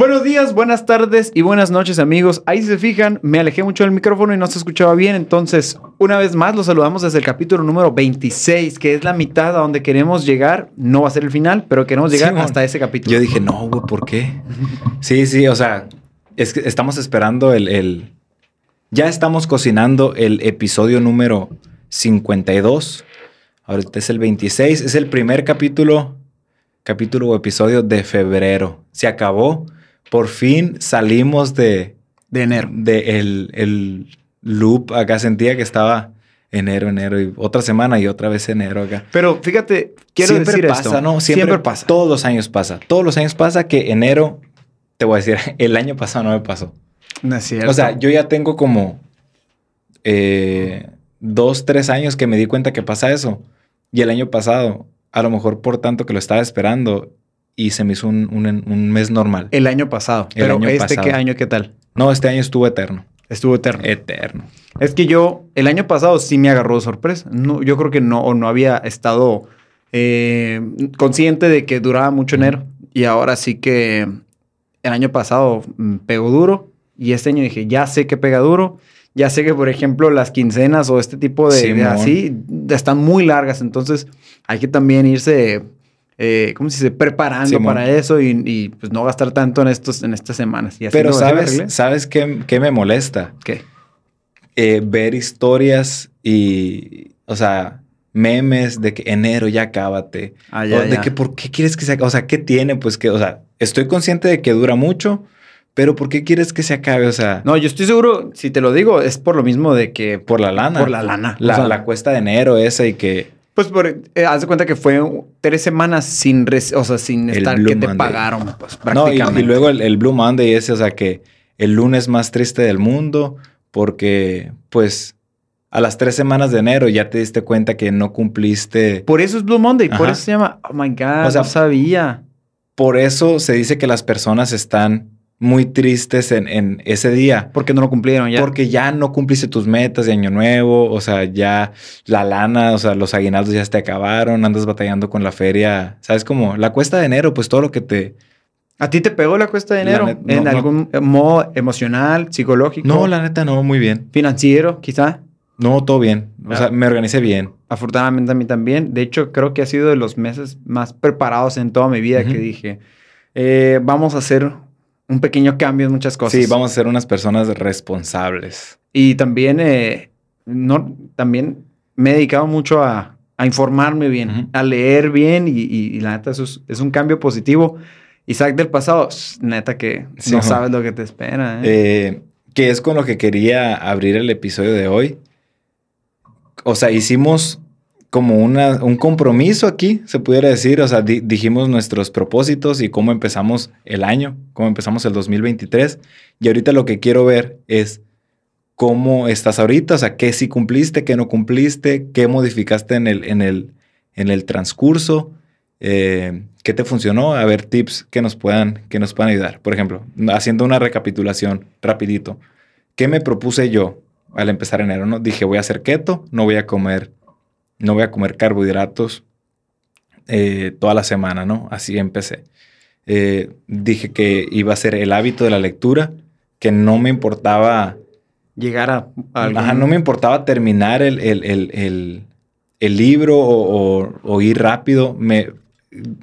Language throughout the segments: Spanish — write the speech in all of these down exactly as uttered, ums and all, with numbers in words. Buenos días, buenas tardes y buenas noches, amigos. Ahí se fijan, me alejé mucho del micrófono y no se escuchaba bien. Entonces, una vez más, los saludamos desde el capítulo número veintiséis, que es la mitad a donde queremos llegar. No va a ser el final, pero queremos llegar sí, hasta ese capítulo. Yo dije, no, güey, ¿por qué? Sí, sí, o sea, es que estamos esperando el, el... Ya estamos cocinando el episodio número cincuenta y dos. Ahorita es el veintiséis. Es el primer capítulo, capítulo o episodio de febrero. Se acabó. Por fin salimos de... De enero. De el, el loop. Acá sentía que estaba enero, enero. Y otra semana y otra vez enero acá. Pero fíjate, quiero siempre decir pasa, esto. ¿No? Siempre, siempre pasa. Todos los años pasa. Todos los años pasa que enero... Te voy a decir, el año pasado no me pasó. No es cierto. O sea, yo ya tengo como... Eh, dos, tres años que me di cuenta que pasa eso. Y el año pasado, a lo mejor por tanto que lo estaba esperando... Y se me hizo un, un, un mes normal. El año pasado. El Pero año este pasado. ¿Qué año? ¿Qué tal? No, este año estuvo eterno. Estuvo eterno. Eterno. Es que yo, el año pasado sí me agarró de sorpresa. No, yo creo que no, no había estado eh, consciente de que duraba mucho enero. Y ahora sí que el año pasado pegó duro. Y este año dije, ya sé que pega duro. Ya sé que, por ejemplo, las quincenas o este tipo de, sí, de así están muy largas. Entonces hay que también irse... Eh, ¿Cómo se dice? Preparando sí, para mon. eso y, y pues no gastar tanto en, estos, en estas semanas. Y así Pero ¿sabes, ¿sabes qué, qué me molesta? ¿Qué? Eh, ver historias y, o sea, memes de que enero ya acábate. Ah, ya, o de ya. que ¿por qué quieres que se acabe? O sea, ¿qué tiene? Pues que, o sea, estoy consciente de que dura mucho, pero ¿por qué quieres que se acabe? O sea... No, yo estoy seguro, si te lo digo, es por lo mismo de que... Por la lana. Por la lana. La, o sea, la cuesta de enero esa y que... Pues por, eh, haz de cuenta que fue tres semanas sin, res, o sea, sin estar que te pagaron, pues, prácticamente. No, y, y luego el, el Blue Monday ese, o sea, que el lunes más triste del mundo, porque, pues, a las tres semanas de enero ya te diste cuenta que no cumpliste. Por eso es Blue Monday, Ajá. por eso se llama, oh my God, o sea, no sabía. Por eso se dice que las personas están muy tristes en, en ese día. Porque no lo cumplieron ya. Porque ya no cumpliste tus metas de año nuevo, o sea, ya la lana, o sea, los aguinaldos ya se te acabaron, andas batallando con la feria. ¿Sabes cómo? La cuesta de enero, pues todo lo que te... ¿A ti te pegó la cuesta de enero? Net, no, ¿En no, algún no. modo emocional, psicológico? No, la neta no, muy bien. ¿Financiero, quizá? No, todo bien. O claro. sea, me organicé bien. Afortunadamente a mí también. De hecho, creo que ha sido de los meses más preparados en toda mi vida uh-huh. que dije, eh, vamos a hacer... Un pequeño cambio en muchas cosas. Sí, vamos a ser unas personas responsables. Y también, eh, no, también me he dedicado mucho a, a informarme bien, uh-huh. a leer bien. Y, y, y la neta, eso es, es un cambio positivo. Isaac del pasado, neta que sí, no uh-huh. sabes lo que te espera. ¿eh? Eh, que es con lo que quería abrir el episodio de hoy. O sea, hicimos como una, un compromiso aquí, se pudiera decir. O sea, di, dijimos nuestros propósitos y cómo empezamos el año, cómo empezamos el dos mil veintitrés. Y ahorita lo que quiero ver es cómo estás ahorita. O sea, qué sí cumpliste, qué no cumpliste, qué modificaste en el, en el, en el transcurso, eh, qué te funcionó. A ver, tips que nos puedan, que nos puedan ayudar. Por ejemplo, haciendo una recapitulación rapidito. ¿Qué me propuse yo al empezar enero? ¿No? Dije, voy a hacer keto, no voy a comer... No voy a comer carbohidratos eh, toda la semana, ¿no? Así empecé. Eh, dije que iba a ser el hábito de la lectura, que no me importaba... Llegar a... a algún... Ajá, no me importaba terminar el, el, el, el, el libro o, o, o ir rápido. Me,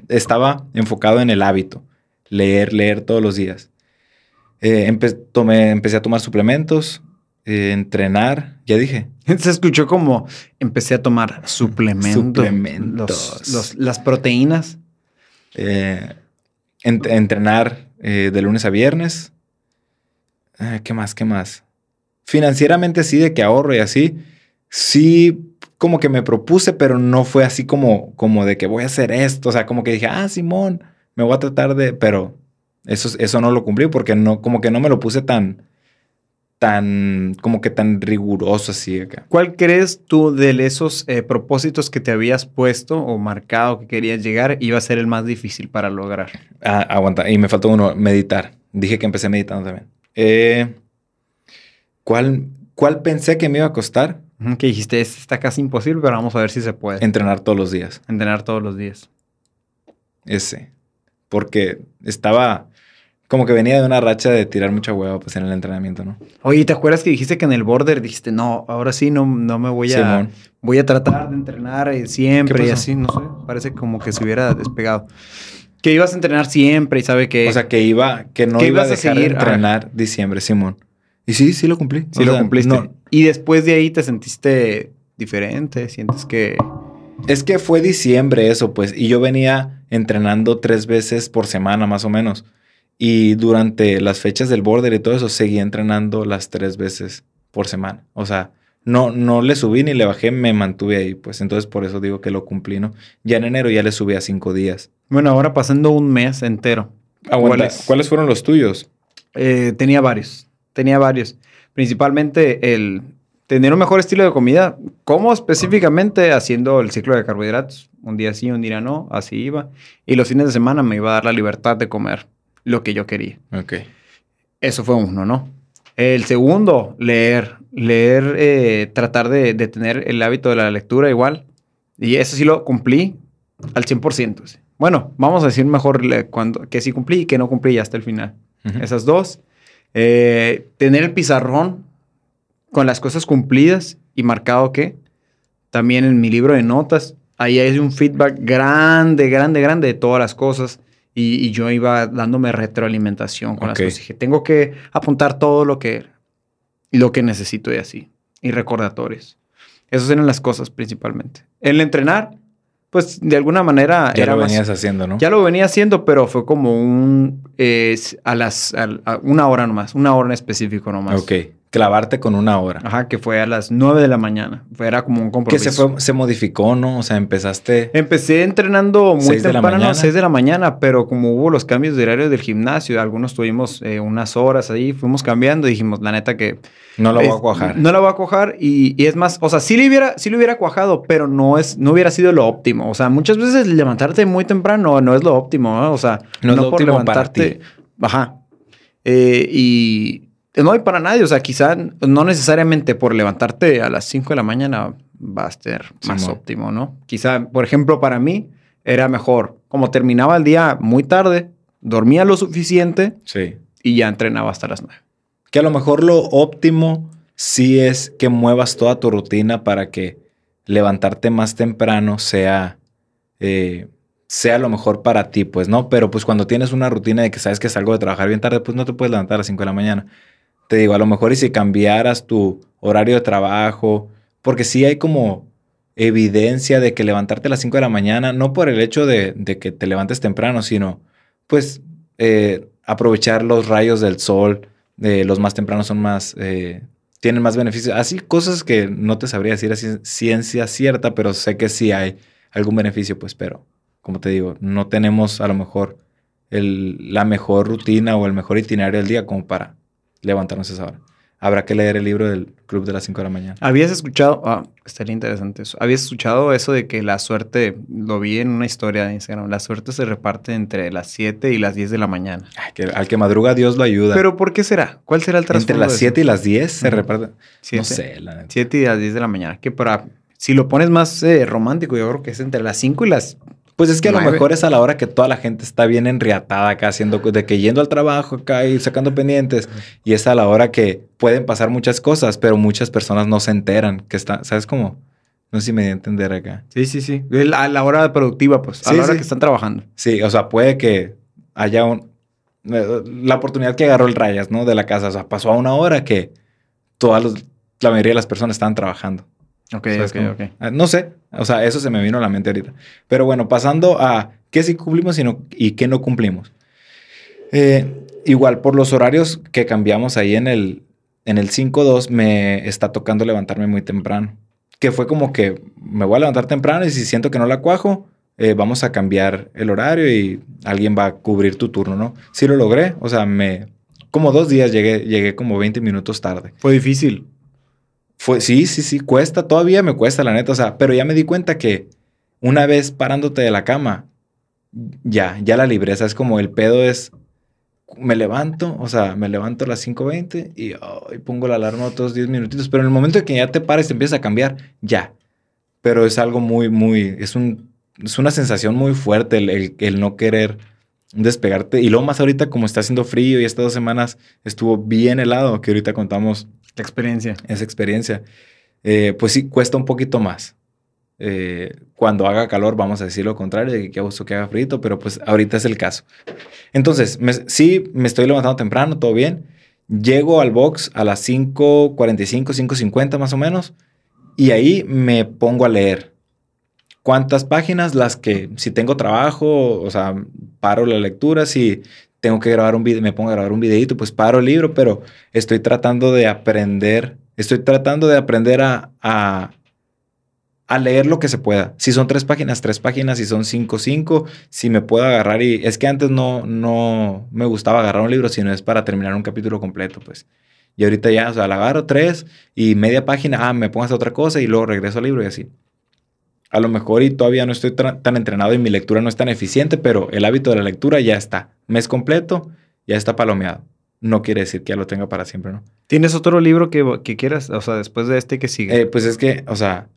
estaba enfocado en el hábito. Leer, leer todos los días. Eh, empe tomé, empecé a tomar suplementos. Eh, entrenar, ya dije. Se escuchó como empecé a tomar suplementos. Suplementos. Los, los, las proteínas. Eh, ent entrenar eh, de lunes a viernes. Eh, ¿Qué más? ¿Qué más? Financieramente sí, de que ahorro y así. Sí, como que me propuse, pero no fue así como, como de que voy a hacer esto. O sea, como que dije, ah, Simón, me voy a tratar de... Pero eso, eso no lo cumplí porque no, como que no me lo puse tan... tan, como que tan riguroso así acá. ¿Cuál crees tú de esos eh, propósitos que te habías puesto o marcado que querías llegar iba a ser el más difícil para lograr? Ah, aguanta. Y me faltó uno, meditar. Dije que empecé meditando también. Eh, ¿cuál, ¿Cuál pensé que me iba a costar? Que dijiste, este está casi imposible, pero vamos a ver si se puede. Entrenar todos los días. Entrenar todos los días. Ese. Porque estaba... Como que venía de una racha de tirar mucha hueva pues en el entrenamiento, ¿no? Oye, ¿te acuerdas que dijiste que en el border dijiste, no, ahora sí no, no me voy a... Simón. Voy a tratar de entrenar siempre y así, no sé. Parece como que se hubiera despegado. Que ibas a entrenar siempre y sabe que... O sea, que iba... Que no que iba a dejar seguir, de entrenar ah. diciembre, Simón. Y sí, sí lo cumplí. Sí o lo sea, cumpliste. No. Y después de ahí te sentiste diferente. Sientes que... Es que fue diciembre eso, pues. Y yo venía entrenando tres veces por semana, más o menos. Y durante las fechas del border y todo eso, seguí entrenando las tres veces por semana. O sea, no, no le subí ni le bajé, me mantuve ahí. Pues entonces por eso digo que lo cumplí, ¿no? Ya en enero ya le subí a cinco días. Bueno, ahora pasando un mes entero. Aguanta, ¿cuáles? ¿Cuáles fueron los tuyos? Eh, tenía varios. Tenía varios. Principalmente el tener un mejor estilo de comida. ¿Cómo específicamente? Haciendo el ciclo de carbohidratos. Un día sí, un día no. Así iba. Y los fines de semana me iba a dar la libertad de comer lo que yo quería. Ok. Eso fue uno, ¿no? El segundo, leer. Leer, eh, tratar de, de tener el hábito de la lectura igual. Y eso sí lo cumplí al cien por ciento. Bueno, vamos a decir mejor le, cuando, que sí cumplí y que no cumplí hasta el final. Uh-huh. Esas dos. Eh, tener el pizarrón con las cosas cumplidas y marcado que también en mi libro de notas. Ahí hay un feedback grande, grande, grande de todas las cosas. Y, y yo iba dándome retroalimentación con okay. las cosas. Dije, tengo que apuntar todo lo que, lo que necesito y así. Y recordatorios. Esas eran las cosas principalmente. El entrenar, pues de alguna manera... Ya era lo venías más, haciendo, ¿no? Ya lo venía haciendo, pero fue como un... Eh, a las... A, a una hora nomás. Una hora en específico nomás. Ok. Clavarte con una hora. Ajá, que fue a las nueve de la mañana. Era como un compromiso. Que se, fue, se modificó, ¿no? O sea, empezaste... Empecé entrenando muy temprano a las seis de la mañana, pero como hubo los cambios de horario del gimnasio, algunos tuvimos eh, unas horas ahí, fuimos cambiando y dijimos, la neta que... No la voy a cuajar. No la voy a cuajar y, y es más, o sea, sí le hubiera, sí le hubiera cuajado, pero no, es, no hubiera sido lo óptimo. O sea, muchas veces levantarte muy temprano no es lo óptimo, ¿no? O sea, no, no es lo por levantarte... Ajá. Eh, y... No hay para nadie. O sea, quizá no necesariamente por levantarte a las cinco de la mañana va a ser más sí, óptimo, ¿no? Quizá, por ejemplo, para mí era mejor. Como terminaba el día muy tarde, dormía lo suficiente sí. y ya entrenaba hasta las nueve. Que a lo mejor lo óptimo sí es que muevas toda tu rutina para que levantarte más temprano sea... Eh, sea lo mejor para ti, pues, ¿no? Pero pues cuando tienes una rutina de que sabes que salgo de trabajar bien tarde, pues no te puedes levantar a las cinco de la mañana. Te digo, a lo mejor y si cambiaras tu horario de trabajo, porque sí hay como evidencia de que levantarte a las cinco de la mañana, no por el hecho de, de que te levantes temprano, sino pues eh, aprovechar los rayos del sol, eh, los más tempranos son más, eh, tienen más beneficios. Así cosas que no te sabría decir así ciencia cierta, pero sé que sí hay algún beneficio, pues, pero... Como te digo, no tenemos a lo mejor el, la mejor rutina o el mejor itinerario del día como para levantarnos a esa hora. Habrá que leer el libro del Club de las cinco de la mañana. ¿Habías escuchado? Ah, estaría interesante eso. ¿Habías escuchado eso de que la suerte, lo vi en una historia de Instagram, la suerte se reparte entre las siete y las diez de la mañana? Ay, que, al que madruga Dios lo ayuda. ¿Pero por qué será? ¿Cuál será el trasfondo? Entre las siete y las diez se uh-huh. reparte. ¿Siete? No sé. La... siete y las diez de la mañana. Que para... Si lo pones más eh, romántico, yo creo que es entre las cinco y las... Pues es que a lo mejor es a la hora que toda la gente está bien enriatada acá, haciendo de que yendo al trabajo acá y sacando pendientes. Y es a la hora que pueden pasar muchas cosas, pero muchas personas no se enteran que están, ¿sabes cómo? No sé si me di a entender acá. Sí, sí, sí. A la hora productiva, pues. A sí, la hora sí. que están trabajando. Sí, o sea, puede que haya un... La oportunidad que agarró el Rayas, ¿no? De la casa. O sea, pasó a una hora que todas los, la mayoría de las personas estaban trabajando. Ok, ok, cómo? ok. No sé. O sea, eso se me vino a la mente ahorita. Pero bueno, pasando a qué sí cumplimos y, no, y qué no cumplimos. Eh, igual, por los horarios que cambiamos ahí en el, en el cinco dos, me está tocando levantarme muy temprano. Que fue como que me voy a levantar temprano y si siento que no la cuajo, eh, vamos a cambiar el horario y alguien va a cubrir tu turno, ¿no? Sí lo logré. O sea, me como dos días llegué, llegué como veinte minutos tarde. Fue difícil. Fue, sí, sí, sí, cuesta, todavía me cuesta, la neta, o sea, pero ya me di cuenta que una vez parándote de la cama, ya, ya la libré, o sea, es como el pedo es, me levanto, o sea, me levanto a las cinco veinte y, oh, y pongo la alarma otros diez minutitos, pero en el momento de que ya te pares y te empiezas a cambiar, ya, pero es algo muy, muy, es, un, es una sensación muy fuerte el, el, el no querer despegarte. Y luego más ahorita, como está haciendo frío y estas dos semanas estuvo bien helado, que ahorita contamos la experiencia. Esa experiencia. Eh, pues sí, cuesta un poquito más. Eh, cuando haga calor, vamos a decir lo contrario, de que a gusto que haga frío, pero pues ahorita es el caso. Entonces, me, sí, me estoy levantando temprano, todo bien. Llego al box a las cinco cuarenta y cinco, cinco cincuenta más o menos, y ahí me pongo a leer. ¿Cuántas páginas? Las que, si tengo trabajo, o sea, paro la lectura, si tengo que grabar un video, me pongo a grabar un videito, pues paro el libro, pero estoy tratando de aprender, estoy tratando de aprender a, a, a leer lo que se pueda. Si son tres páginas, tres páginas, si son cinco, cinco, si me puedo agarrar y... Es que antes no, no me gustaba agarrar un libro, sino es para terminar un capítulo completo, pues. Y ahorita ya, o sea, la agarro tres y media página, ah, me pongo hasta otra cosa y luego regreso al libro y así. A lo mejor y todavía no estoy tan entrenado y mi lectura no es tan eficiente, pero el hábito de la lectura ya está. Mes completo, ya está palomeado. No quiere decir que ya lo tenga para siempre, ¿no? ¿Tienes otro libro que, que quieras? O sea, después de este, que sigue? Eh, pues es que, o sea,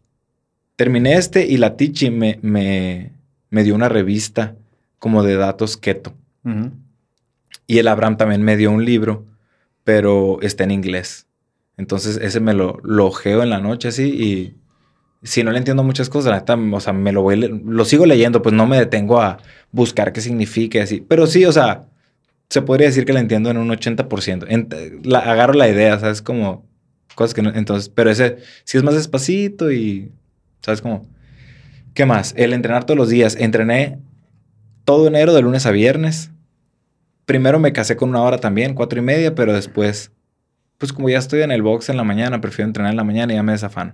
terminé este y la Tichi me, me, me dio una revista como de datos keto. Uh-huh. Y el Abraham también me dio un libro, pero está en inglés. Entonces ese me lo, lo ojeo en la noche así y... Si no le entiendo muchas cosas, la neta, o sea, me lo voy, lo sigo leyendo, pues no me detengo a buscar qué significa así. Pero sí, o sea, se podría decir que la entiendo en un ochenta por ciento. En, la, agarro la idea, ¿sabes? Como cosas que no... Entonces, pero ese sí es más despacito y... ¿Sabes cómo? ¿Qué más? El entrenar todos los días. Entrené todo enero de lunes a viernes. Primero me casé con una hora también, cuatro y media, pero después... Pues como ya estoy en el box en la mañana, prefiero entrenar en la mañana y ya me desafano.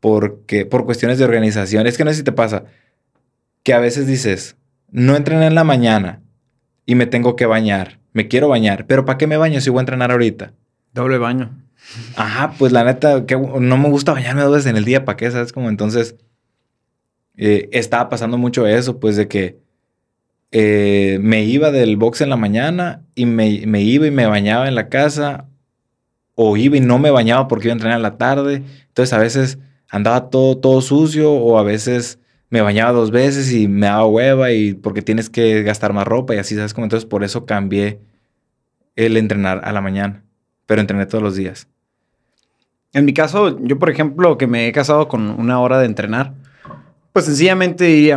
Porque, por cuestiones de organización. Es que no sé si te pasa que a veces dices, no entrené en la mañana y me tengo que bañar. Me quiero bañar, pero ¿para qué me baño si voy a entrenar ahorita? Doble baño. Ajá, pues la neta, que no me gusta bañarme dos veces en el día. ¿Para qué? ¿Sabes? Como entonces eh, estaba pasando mucho eso, pues de que eh, me iba del box en la mañana y me, me iba y me bañaba en la casa, o iba y no me bañaba porque iba a entrenar en la tarde. Entonces a veces... Andaba todo, todo sucio, o a veces me bañaba dos veces y me daba hueva, y porque tienes que gastar más ropa y así, ¿sabes cómo? Entonces por eso cambié el entrenar a la mañana, pero entrené todos los días. En mi caso, yo por ejemplo, que me he casado con una hora de entrenar, pues sencillamente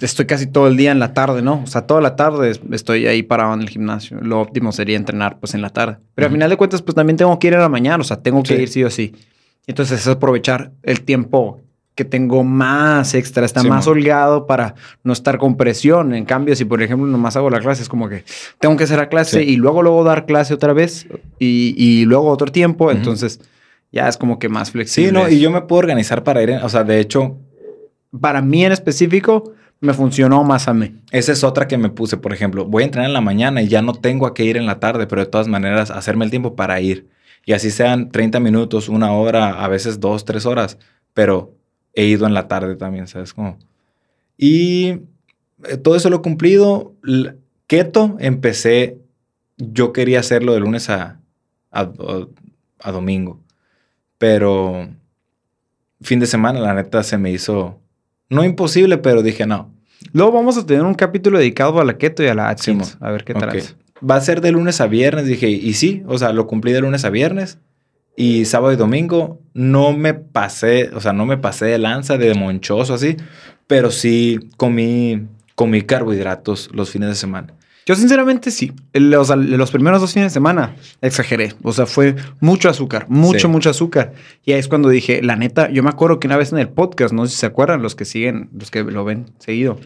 estoy casi todo el día en la tarde, ¿no? O sea, toda la tarde estoy ahí parado en el gimnasio. Lo óptimo sería entrenar pues en la tarde. Pero uh-huh. Al final de cuentas, pues también tengo que ir a la mañana, o sea, tengo que sí. ir sí o sí. Entonces es aprovechar el tiempo que tengo más extra, está sí, más man. holgado para no estar con presión. En cambio, si por ejemplo nomás hago la clase, es como que tengo que hacer la clase sí. y luego luego dar clase otra vez y, y luego otro tiempo. Uh-huh. Entonces ya es como que más flexible. Sí, no, y yo me puedo organizar para ir, en, o sea, de hecho, para mí en específico me funcionó más a mí. Esa es otra que me puse, por ejemplo, voy a entrenar en la mañana y ya no tengo a qué ir en la tarde, pero de todas maneras hacerme el tiempo para ir. Y así sean treinta minutos, una hora, a veces dos, tres horas. Pero he ido en la tarde también, ¿sabes cómo? Y todo eso lo he cumplido. Keto empecé... Yo quería hacerlo de lunes a, a, a domingo. Pero fin de semana, la neta, se me hizo... No imposible, pero dije no. Luego vamos a tener un capítulo dedicado a la keto y a la Atkins. Sí, a ver qué tal. Okay. Va a ser de lunes a viernes, dije, y sí, o sea, lo cumplí de lunes a viernes, y sábado y domingo no me pasé, o sea, no me pasé de lanza, de monchoso así, pero sí comí, comí carbohidratos los fines de semana. Yo sinceramente sí, los, los primeros dos fines de semana exageré, o sea, fue mucho azúcar, mucho, sí. mucho azúcar, y ahí es cuando dije, la neta, yo me acuerdo que una vez en el podcast, no sé si se acuerdan los que siguen, los que lo ven seguido,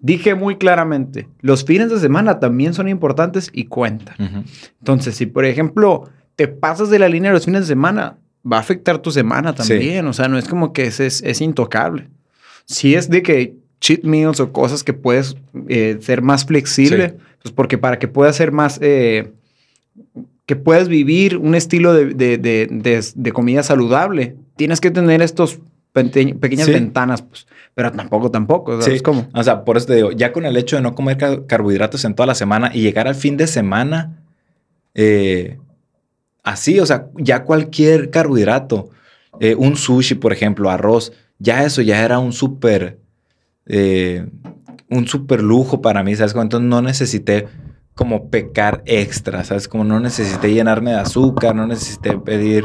dije muy claramente, los fines de semana también son importantes y cuentan. Uh-huh. Entonces, si por ejemplo te pasas de la línea de los fines de semana, va a afectar tu semana también. Sí. O sea, no es como que es, es, es intocable. Si es de que cheat meals o cosas que puedes eh, ser más flexible, sí. pues porque para que puedas ser más... Eh, que puedas vivir un estilo de, de, de, de, de comida saludable, tienes que tener estos... pequeñas sí. ventanas, pues. Pero tampoco, tampoco. ¿Sabes sí. cómo? O sea, por eso te digo, ya con el hecho de no comer car- carbohidratos en toda la semana y llegar al fin de semana eh, así, o sea, ya cualquier carbohidrato, eh, un sushi, por ejemplo, arroz, ya eso ya era un súper eh, un super lujo para mí, ¿sabes? Entonces no necesité como pecar extra, ¿sabes? Como no necesité llenarme de azúcar, no necesité pedir...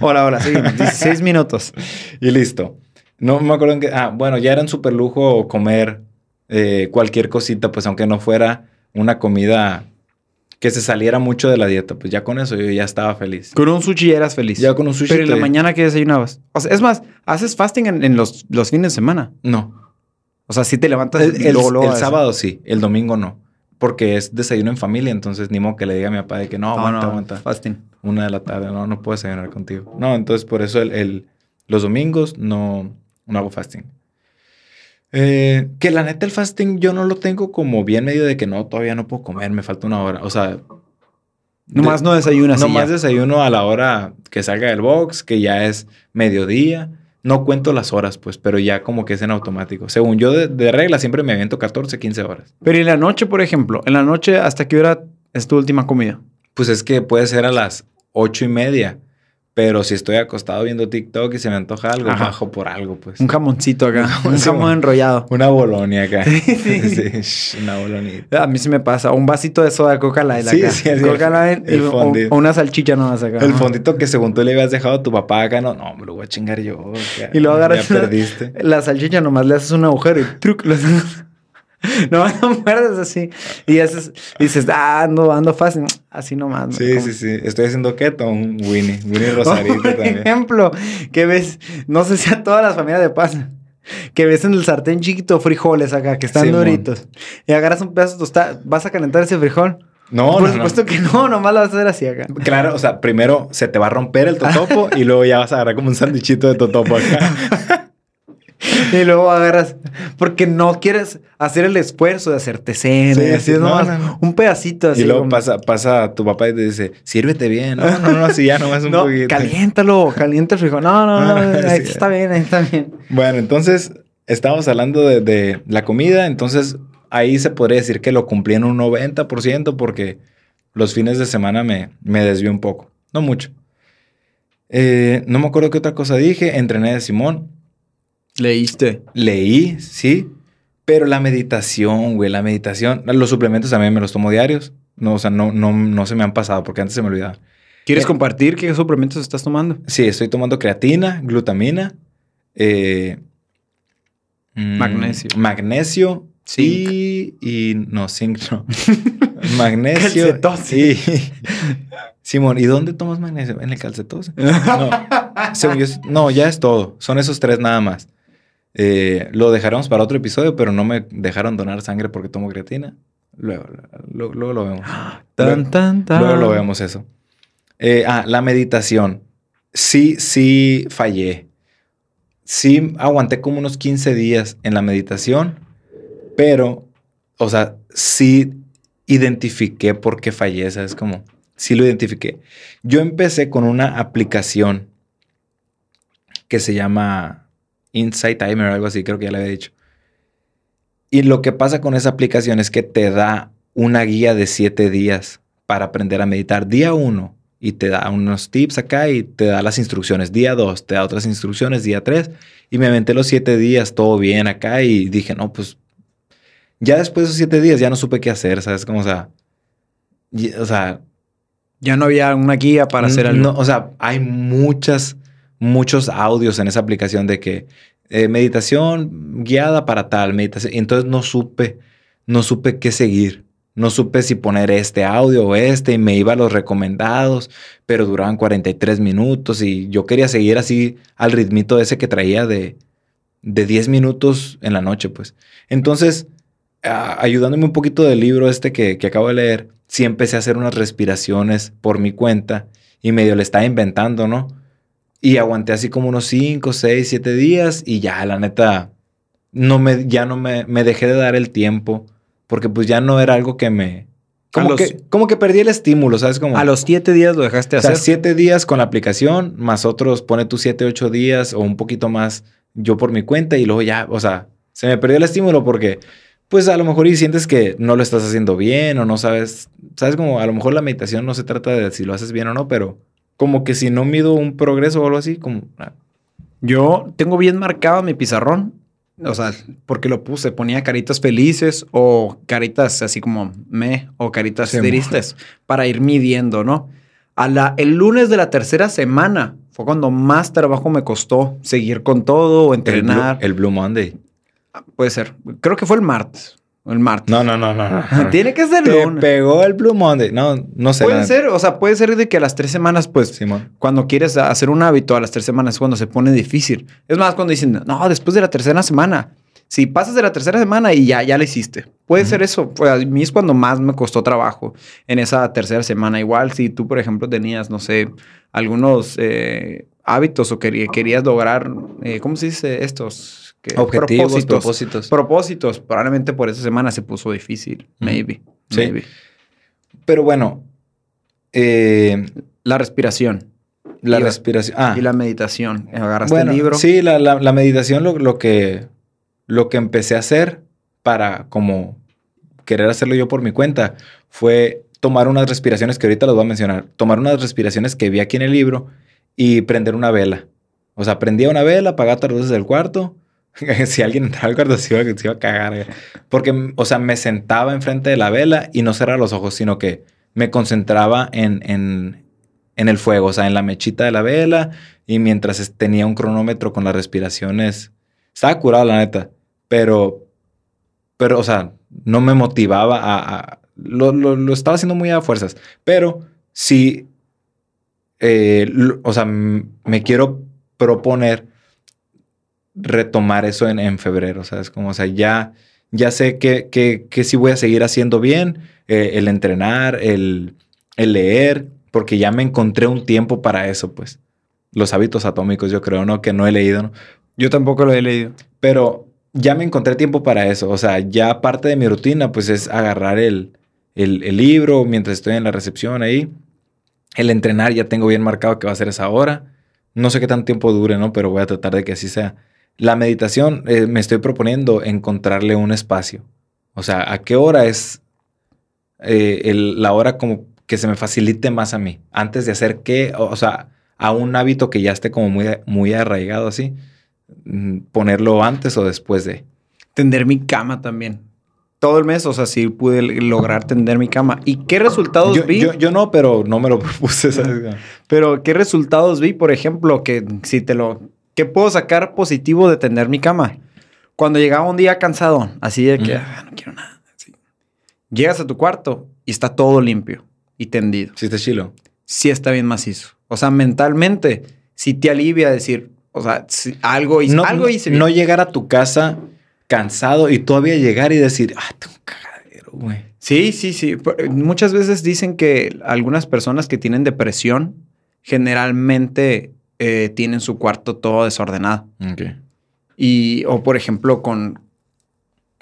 Hola, hola, sí, dieciséis minutos. Y listo. No me acuerdo en qué... Ah, bueno, ya era un super lujo comer eh, cualquier cosita, pues aunque no fuera una comida que se saliera mucho de la dieta. Pues ya con eso yo ya estaba feliz. Con un sushi eras feliz. Ya con un sushi. Pero en te... la mañana que desayunabas. O sea, es más, ¿haces fasting en, en los, los fines de semana? No. O sea, si ¿sí te levantas el, el, luego, luego el sábado sí, el domingo no. Porque es desayuno en familia, entonces ni modo que le diga a mi papá de que no, aguanta, no, no, aguanta. Fasting. Una de la tarde, no, no puedo desayunar contigo. No, entonces por eso el, el, los domingos no, no hago fasting. Eh, que la neta el fasting yo no lo tengo como bien medio de que no, todavía no puedo comer, me falta una hora. O sea... Nomás de, no desayunas. Nomás desayuno a la hora que salga del box, que ya es mediodía. No cuento las horas, pues, pero ya como que es en automático. Según yo, de, de regla, siempre me aviento catorce, quince horas. Pero en la noche, por ejemplo, en la noche, ¿hasta qué hora es tu última comida? Pues es que puede ser a las ocho y media, pero si estoy acostado viendo TikTok y se me antoja algo, ajá, bajo por algo, pues. Un jamoncito acá, un jamón, un jamón enrollado. Una bolonia acá. Sí, sí. Una bolonita. A mí sí me pasa. Un vasito de soda, Coca Light acá. Sí, sí. El, Coca Light el, el o, o una salchicha nomás acá. El fondito que según tú le habías dejado a tu papá acá. No, no, me lo voy a chingar yo. O sea, y luego agarras una, perdiste. La salchicha nomás le haces un agujero y truc, lo haces... No, no muerdes así. Y haces, dices, ah, ando, ando fácil. Así nomás. Sí, ¿cómo? Sí, sí. Estoy haciendo keto, un Winnie. Winnie Rosarito oh, por también. Ejemplo, que ves, no sé si a todas las familias le pasa, que ves en el sartén chiquito frijoles acá, que están sí, duritos. Man. Y agarras un pedazo de tostada, ¿vas a calentar ese frijol? No, por no, supuesto no. Que no, nomás lo vas a hacer así acá. Claro, o sea, primero se te va a romper el totopo y luego ya vas a agarrar como un sándwichito de totopo acá. Y luego agarras, porque no quieres hacer el esfuerzo de hacerte cena. Sí, así es, no, nomás no, no. Un pedacito así. Y luego como... pasa, pasa a tu papá y te dice, sírvete bien. No, no, no, así ya nomás un no, poquito. Caliéntalo, calienta el frijol. No, no, no, ah, ahí sí, está bien, ahí está bien. Bueno, entonces, estábamos hablando de, de la comida. Entonces, ahí se podría decir que lo cumplí en un noventa por ciento porque los fines de semana me, me desvió un poco. No mucho. Eh, no me acuerdo qué otra cosa dije. Entrené de Simón. ¿Leíste? Leí, sí. Pero la meditación, güey, la meditación. Los suplementos también me los tomo diarios. No, o sea, no, no, no se me han pasado porque antes se me olvidaba. ¿Quieres eh, compartir qué suplementos estás tomando? Sí, estoy tomando creatina, glutamina, eh, magnesio. Mmm, magnesio. Sí. Y, y no, zinc no. Magnesio. Calcetose. Y, Simón, ¿y dónde tomas magnesio? En el calcetose. No, según yo, no, ya es todo. Son esos tres nada más. Eh, lo dejaremos para otro episodio, pero no me dejaron donar sangre porque tomo creatina. Luego, luego, luego lo vemos. Tan, tan, tan. Luego lo vemos eso. Eh, ah, la meditación. Sí, sí fallé. Sí aguanté como unos quince días en la meditación, pero, o sea, sí identifiqué por qué fallé, ¿sabes? Como, sí lo identifiqué. Yo empecé con una aplicación que se llama... Insight Timer o algo así, creo que ya le había dicho. Y lo que pasa con esa aplicación es que te da una guía de siete días para aprender a meditar. Día uno, y te da unos tips acá y te da las instrucciones. Día dos, te da otras instrucciones. Día tres, y me aventé los siete días, todo bien acá. Y dije, no, pues, ya después de esos siete días ya no supe qué hacer, ¿sabes? Como, o sea, y, o sea... Ya no había una guía para hacer algo. No, o sea, hay muchas... muchos audios en esa aplicación de que eh, meditación guiada para tal meditación. Y entonces no supe, no supe qué seguir. No supe si poner este audio o este y me iba a los recomendados, pero duraban cuarenta y tres minutos y yo quería seguir así al ritmito ese que traía de, de diez minutos en la noche, pues. Entonces, a, ayudándome un poquito del libro este que, que acabo de leer, sí empecé a hacer unas respiraciones por mi cuenta y medio le estaba inventando, ¿no? Y aguanté así como unos cinco, seis, siete días y ya, la neta, no me, ya no me, me dejé de dar el tiempo porque pues ya no era algo que me... Como, los, que, como que perdí el estímulo, ¿sabes? Como, a los siete días lo dejaste hacer. O sea, siete días con la aplicación, más otros, pone tus siete, ocho días o un poquito más yo por mi cuenta y luego ya, o sea, se me perdió el estímulo porque pues a lo mejor y sientes que no lo estás haciendo bien o no sabes... ¿Sabes? Como a lo mejor la meditación no se trata de si lo haces bien o no, pero... Como que si no mido un progreso o algo así, como... Yo tengo bien marcado mi pizarrón o sea, porque lo puse, ponía caritas felices o caritas así como me o caritas sí, tristes amor. Para ir midiendo, ¿no? A la, el lunes de la tercera semana fue cuando más trabajo me costó seguir con todo o entrenar. El Blue, el Blue Monday. Puede ser. Creo que fue el martes. El martes. No, no, no, no. no. Tiene que ser lunes. Te pegó el Blue Monday. No, no sé. Puede ser, o sea, puede ser de que a las tres semanas, pues, Simón, cuando quieres hacer un hábito, a las tres semanas es cuando se pone difícil. Es más, cuando dicen, no, después de la tercera semana. Si pasas de la tercera semana y ya, ya lo hiciste. Puede uh-huh. ser eso. Pues, a mí es cuando más me costó trabajo en esa tercera semana. Igual, si tú, por ejemplo, tenías, no sé, algunos eh, hábitos o quer- querías lograr, eh, ¿cómo se dice? Estos... Objetivos, propósitos, propósitos. Propósitos. Probablemente por esa semana se puso difícil. Maybe. Sí. Maybe. Pero bueno. Eh, la respiración. La y respiración. Ah. Y la meditación. Agarraste bueno, el libro. Sí, la, la, la meditación lo, lo, que, lo que empecé a hacer para como querer hacerlo yo por mi cuenta fue tomar unas respiraciones que ahorita las voy a mencionar. Tomar unas respiraciones que vi aquí en el libro y prender una vela. O sea, prendía una vela, apagaba las luces del cuarto. Si alguien entraba al cuarto se iba, se iba a cagar. Porque, o sea, me sentaba enfrente de la vela y no cerraba los ojos, sino que me concentraba en, en, en el fuego, o sea, en la mechita de la vela. Y mientras tenía un cronómetro con las respiraciones, estaba curado, la neta. Pero, pero o sea, no me motivaba a... a lo, lo, lo estaba haciendo muy a fuerzas. Pero sí, eh, lo, o sea, me quiero proponer... retomar eso en, en febrero, ¿sabes? Como, o sea, ya, ya sé que, que, que sí voy a seguir haciendo bien, eh, el entrenar, el, el leer, porque ya me encontré un tiempo para eso, pues. Los hábitos atómicos, yo creo, ¿no? Que no he leído, ¿no? Yo tampoco lo he leído. Pero ya me encontré tiempo para eso. O sea, ya parte de mi rutina, pues, es agarrar el, el, el libro mientras estoy en la recepción ahí. El entrenar ya tengo bien marcado que va a ser esa hora. No sé qué tan tiempo dure, ¿no? Pero voy a tratar de que así sea. La meditación, eh, me estoy proponiendo encontrarle un espacio. O sea, ¿a qué hora es eh, el, la hora como que se me facilite más a mí? Antes de hacer qué, o, o sea, a un hábito que ya esté como muy, muy arraigado así, ponerlo antes o después de. Tender mi cama también. Todo el mes, o sea, sí pude lograr tender mi cama. ¿Y qué resultados yo, vi? Yo, yo no, pero no me lo propuse. ¿Sabes? Pero ¿qué resultados vi, por ejemplo, que si te lo... ¿Qué puedo sacar positivo de tender mi cama? Cuando llegaba un día cansado, así de que mm. ah, no quiero nada. Así. Llegas a tu cuarto y está todo limpio y tendido. Sí está chilo. Sí está bien macizo. O sea, mentalmente, sí te alivia decir, o sea, sí, algo hice, no, algo hice bien. No llegar a tu casa cansado y todavía llegar y decir, ah, tengo un cagadero, güey. Sí, sí, sí. Muchas veces dicen que algunas personas que tienen depresión generalmente... Eh, tienen su cuarto todo desordenado. Okay. Y, o por ejemplo, con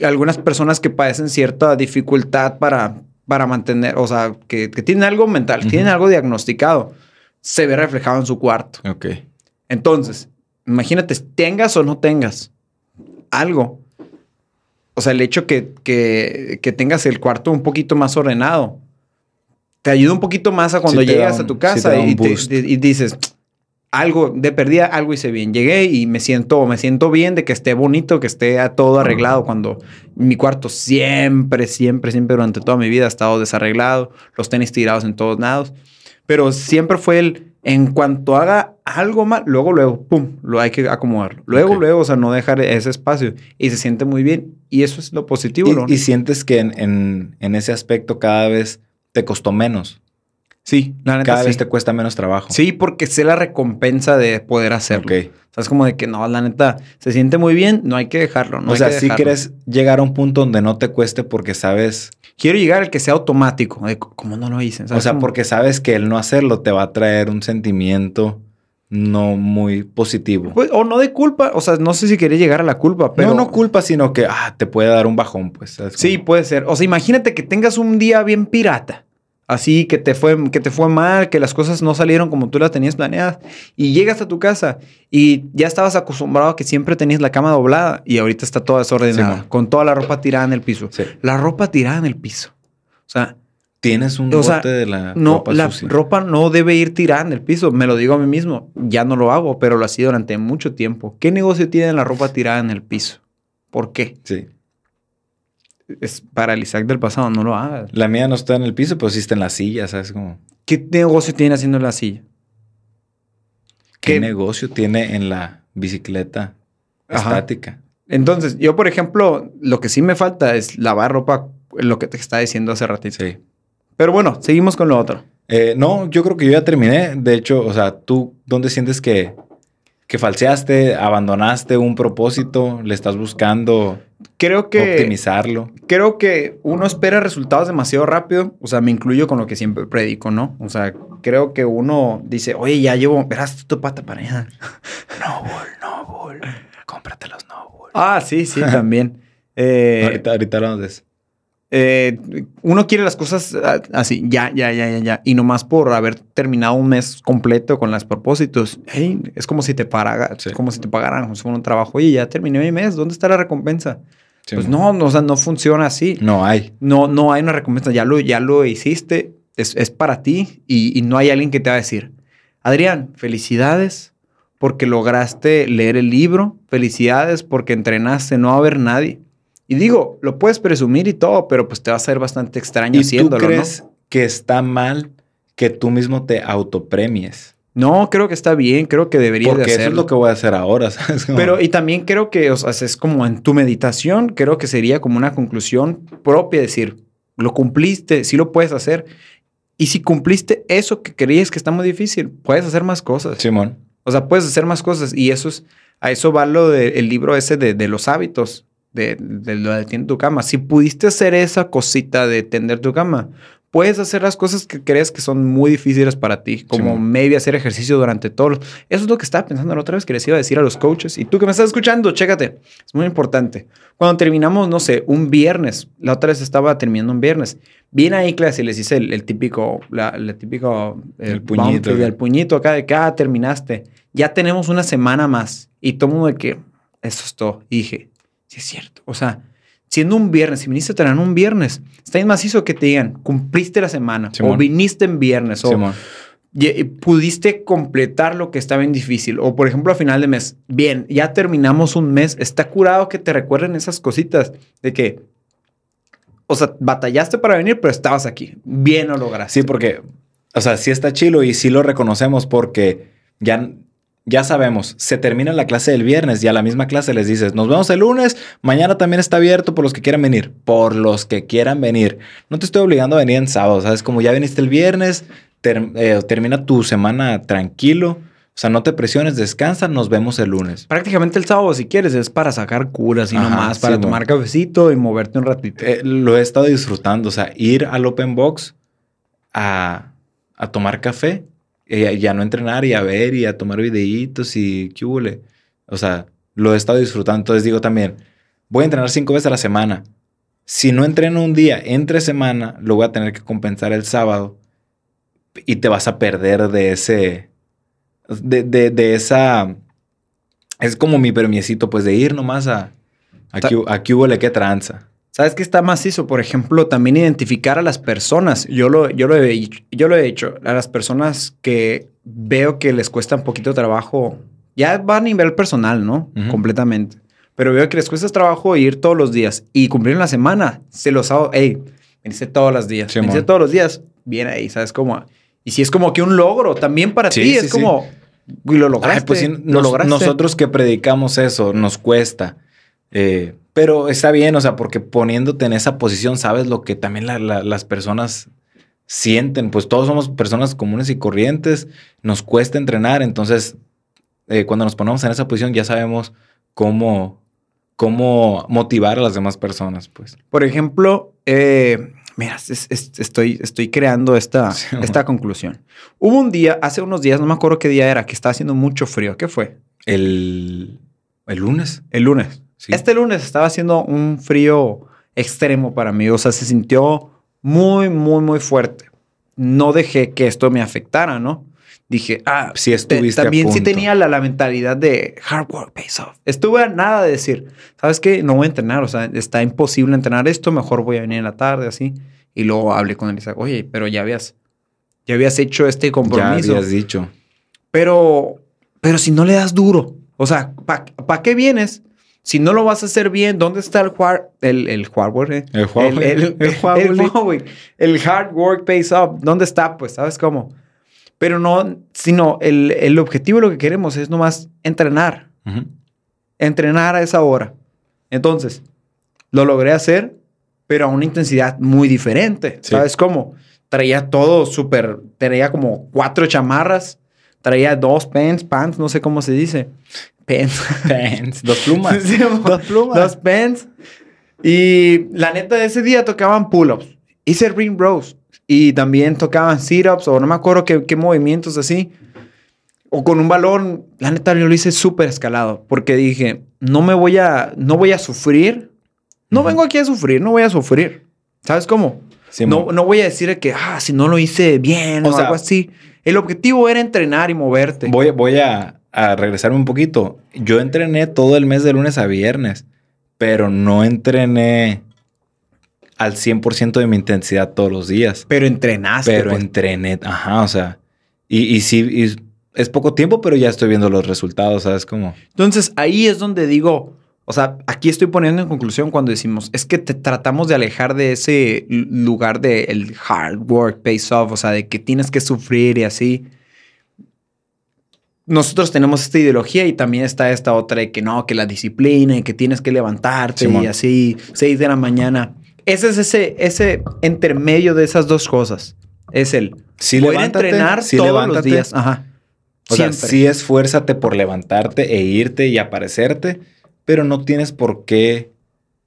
algunas personas que padecen cierta dificultad para, para mantener, o sea, que, que tienen algo mental, uh-huh. tienen algo diagnosticado, se ve reflejado en su cuarto. Okay. Entonces, imagínate, tengas o no tengas algo. O sea, el hecho que, que, que tengas el cuarto un poquito más ordenado, te ayuda un poquito más a cuando sí llegas un, a tu casa sí te y, te, te, y dices... Algo, de perdida, algo hice bien. Llegué y me siento, me siento bien de que esté bonito, que esté todo arreglado. Cuando mi cuarto siempre, siempre, siempre durante toda mi vida ha estado desarreglado. Los tenis tirados en todos lados. Pero siempre fue el, en cuanto haga algo mal, luego, luego, pum, lo hay que acomodarlo. Luego, okay. luego, o sea, no dejar ese espacio. Y se siente muy bien. Y eso es lo positivo. Y, ¿no? y sientes que en, en, en ese aspecto cada vez te costó menos. Sí, la neta. Cada sí. vez te cuesta menos trabajo. Sí, porque sé la recompensa de poder hacerlo. Okay. O sea, es como de que no, la neta, se siente muy bien, no hay que dejarlo. No o hay sea, que dejarlo. Si quieres llegar a un punto donde no te cueste porque sabes... Quiero llegar al que sea automático, de cómo no lo hice. ¿Sabes? O sea, ¿cómo? Porque sabes que el no hacerlo te va a traer un sentimiento no muy positivo. Pues, o no de culpa, o sea, no sé si querés llegar a la culpa, pero... No, no culpa, sino que ah, te puede dar un bajón, pues. ¿Sabes? Sí, puede ser. O sea, imagínate que tengas un día bien pirata. Así que te fue, que te fue mal, que las cosas no salieron como tú las tenías planeadas. Y llegas a tu casa y ya estabas acostumbrado a que siempre tenías la cama doblada y ahorita está toda desordenada. Sí, con toda la ropa tirada en el piso. Sí. La ropa tirada en el piso. O sea... Tienes un bote sea, de la no, ropa la sucia. La ropa no debe ir tirada en el piso. Me lo digo a mí mismo. Ya no lo hago, pero lo hacía durante mucho tiempo. ¿Qué negocio tiene la ropa tirada en el piso? ¿Por qué? Sí. Es para el Isaac del pasado, no lo hagas. La mía no está en el piso, pero sí está en la silla, ¿sabes? Como... ¿Qué negocio tiene haciendo la silla? ¿Qué, ¿Qué negocio tiene en la bicicleta Ajá. estática? Entonces, yo, por ejemplo, lo que sí me falta es lavar ropa, lo que te estaba diciendo hace ratito. Sí. Pero bueno, seguimos con lo otro. Eh, no, yo creo que yo ya terminé. De hecho, o sea, ¿tú dónde sientes que, que falseaste, abandonaste un propósito? ¿Le estás buscando...? Creo que... Optimizarlo. Creo que uno espera resultados demasiado rápido. O sea, me incluyo con lo que siempre predico, ¿no? O sea, creo que uno dice, oye, ya llevo... Verás tu pata para allá. Noble, Noble. Cómprate los Noble. Ah, sí, sí, también. eh, ahorita, ahorita hablamos de eso. Eh, uno quiere las cosas así, ya, ya, ya, ya, ya. Y nomás por haber terminado un mes completo con los propósitos, hey, es como si te paraga, sí. como si te pagaran un trabajo. Oye, ya terminé mi mes, ¿dónde está la recompensa? Sí, pues no, no, o sea, no funciona así. No hay. No, no hay una recompensa. Ya lo, ya lo hiciste, es, es para ti y, y no hay alguien que te va a decir, Adrián, felicidades porque lograste leer el libro, felicidades porque entrenaste, no va a haber nadie. Y digo, lo puedes presumir y todo, pero pues te va a ser bastante extraño haciéndolo, ¿no? ¿Y tú crees que está mal que tú mismo te autopremies? No, creo que está bien. Creo que deberías de hacerlo. Porque eso es lo que voy a hacer ahora, ¿sabes? Como... Pero, y también creo que, o sea, es como en tu meditación, creo que sería como una conclusión propia. Decir, lo cumpliste, sí lo puedes hacer. Y si cumpliste eso que creías que está muy difícil, puedes hacer más cosas. Simón. O sea, puedes hacer más cosas. Y eso es, a eso va lo del libro ese de, de los hábitos. De, de lo de tender tu cama. Si pudiste hacer esa cosita de tender tu cama, puedes hacer las cosas que crees que son muy difíciles para ti, como sí, maybe hacer ejercicio durante todo. Los... Eso es lo que estaba pensando la otra vez que les iba a decir a los coaches. Y tú que me estás escuchando, chécate. Es muy importante. Cuando terminamos, no sé, un viernes, la otra vez estaba terminando un viernes, vine ahí clase y les hice el, el típico, la, el típico, el, el puñito, el puñito acá de que, ah, terminaste. Ya tenemos una semana más. Y todo el mundo de que, eso es todo. Y dije, sí, es cierto. O sea, siendo un viernes, si viniste a tener un viernes, está bien macizo que te digan, cumpliste la semana, Simón. O viniste en viernes, o Simón. Pudiste completar lo que estaba bien difícil. O, por ejemplo, a final de mes, bien, ya terminamos un mes, está curado que te recuerden esas cositas de que, o sea, batallaste para venir, pero estabas aquí. Bien lo lograste. Sí, porque, o sea, sí está chilo y sí lo reconocemos porque ya... Ya sabemos, se termina la clase del viernes y a la misma clase les dices, nos vemos el lunes, mañana también está abierto por los que quieran venir. Por los que quieran venir. No te estoy obligando a venir en sábado, ¿sabes? Como ya viniste el viernes, ter eh, termina tu semana tranquilo. O sea, no te presiones, descansa, nos vemos el lunes. Prácticamente el sábado, si quieres, es para sacar curas y nomás, para sí, tomar bueno. cafecito y moverte un ratito. Eh, lo he estado disfrutando, o sea, ir al Open Box a, a tomar café. Y a no entrenar y a ver y a tomar videitos y qué hule. O sea, lo he estado disfrutando. Entonces digo también, voy a entrenar cinco veces a la semana. Si no entreno un día entre semana, lo voy a tener que compensar el sábado. Y te vas a perder de ese... De, de, de esa... Es como mi permiesito, pues, de ir nomás a... A qué hule, qué tranza. ¿Sabes qué está macizo? Por ejemplo, también identificar a las personas. Yo lo, yo, lo he, yo lo he hecho. A las personas que veo que les cuesta un poquito trabajo. Ya va a nivel personal, ¿no? Uh-huh. Completamente. Pero veo que les cuesta trabajo ir todos los días. Y cumplir en la semana. Se los hago. Ey, veniste todos los días. Sí, veniste todos los días. Bien ahí, ¿sabes cómo? Y si es como que un logro también para sí, ti. Sí, es sí. como... Lo lograste. Ay, pues sí, nos, lo lograste. Nosotros que predicamos eso, nos cuesta... Eh, pero está bien, o sea, porque poniéndote en esa posición sabes lo que también la, la, las personas sienten. Pues todos somos personas comunes y corrientes, nos cuesta entrenar. Entonces, eh, cuando nos ponemos en esa posición ya sabemos cómo, cómo motivar a las demás personas, pues. Por ejemplo, eh, mira, es, es, estoy, estoy creando esta, sí, esta conclusión. Hubo un día, hace unos días, no me acuerdo qué día era, que estaba haciendo mucho frío. ¿Qué fue? El, el lunes. El lunes. Sí. Este lunes estaba haciendo un frío extremo para mí. O sea, se sintió muy, muy, muy fuerte. No dejé que esto me afectara, ¿no? Dije, ah, sí estuviste también a punto. Sí tenía la, la mentalidad de hard work pays off. Estuve a nada de decir, ¿sabes qué? No voy a entrenar. O sea, está imposible entrenar esto. Mejor voy a venir en la tarde, así. Y luego hablé con él y dije, oye, pero ya habías, ya habías hecho este compromiso. Ya habías dicho. Pero, pero si no le das duro. O sea, ¿para pa qué vienes? Si no lo vas a hacer bien, ¿dónde está el hardware? El, el hardware, eh? el, el, el, el, el, el, el hard work pays off. ¿Dónde está? Pues, ¿sabes cómo? Pero no, sino el, el objetivo, lo que queremos es nomás entrenar. Uh-huh. Entrenar a esa hora. Entonces, lo logré hacer, pero a una intensidad muy diferente. Sí. ¿Sabes cómo? Traía todo súper, traía como cuatro chamarras, traía dos pants, pants, no sé cómo se dice. Pants. Pants. Dos plumas. Sí, dos plumas. Dos pants. Y la neta, ese día tocaban pull-ups. Hice ring rows. Y también tocaban sit-ups o no me acuerdo qué, qué movimientos así. O con un balón. La neta, yo lo hice súper escalado. Porque dije, no me voy a... No voy a sufrir. No uh-huh. vengo aquí a sufrir. No voy a sufrir. ¿Sabes cómo? Sí, no, no voy a decir que, ah, si no lo hice bien o, o sea, algo así. El objetivo era entrenar y moverte. Voy, voy a... A regresarme un poquito. Yo entrené todo el mes de lunes a viernes, pero no entrené al cien por ciento de mi intensidad todos los días. Pero entrenaste. Pero pues. entrené. Ajá, o sea. Y, y sí, y es poco tiempo, pero ya estoy viendo los resultados, ¿sabes cómo? Entonces, ahí es donde digo, o sea, aquí estoy poniendo en conclusión cuando decimos, es que te tratamos de alejar de ese lugar del hard work pays off, o sea, de que tienes que sufrir y así. Nosotros tenemos esta ideología y también está esta otra de que no, que la disciplina y que tienes que levantarte sí, y así, seis de la mañana. Ese es ese, ese entremedio de esas dos cosas. Es el sí poder levántate, entrenar sí todos levántate. los días. Ajá. O Siempre. sea, sí esfuérzate por levantarte e irte y aparecerte, pero no tienes por qué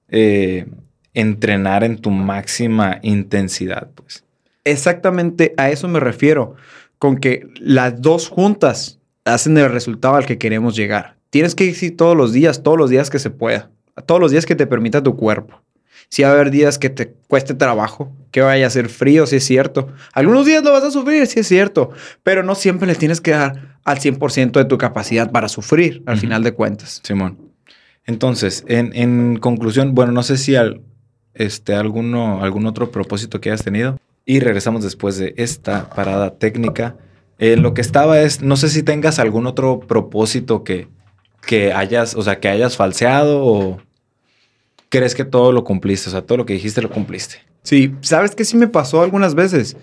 eh, entrenar en tu máxima intensidad, pues. Exactamente a eso me refiero, con que las dos juntas hacen el resultado al que queremos llegar. Tienes que ir todos los días, todos los días que se pueda. Todos los días que te permita tu cuerpo. Si va a haber días que te cueste trabajo, que vaya a ser frío, si es cierto. Algunos días lo vas a sufrir, si es cierto. Pero no siempre le tienes que dar al cien por ciento de tu capacidad para sufrir, al uh-huh. final de cuentas. Simón. Entonces, en, en conclusión, bueno, no sé si al, este, alguno, algún otro propósito que hayas tenido. Y regresamos después de esta parada técnica. Eh, lo que estaba es, no sé si tengas algún otro propósito que, que hayas, o sea, que hayas falseado o crees que todo lo cumpliste, o sea, todo lo que dijiste lo cumpliste. Sí, ¿sabes qué? Sí me pasó algunas veces,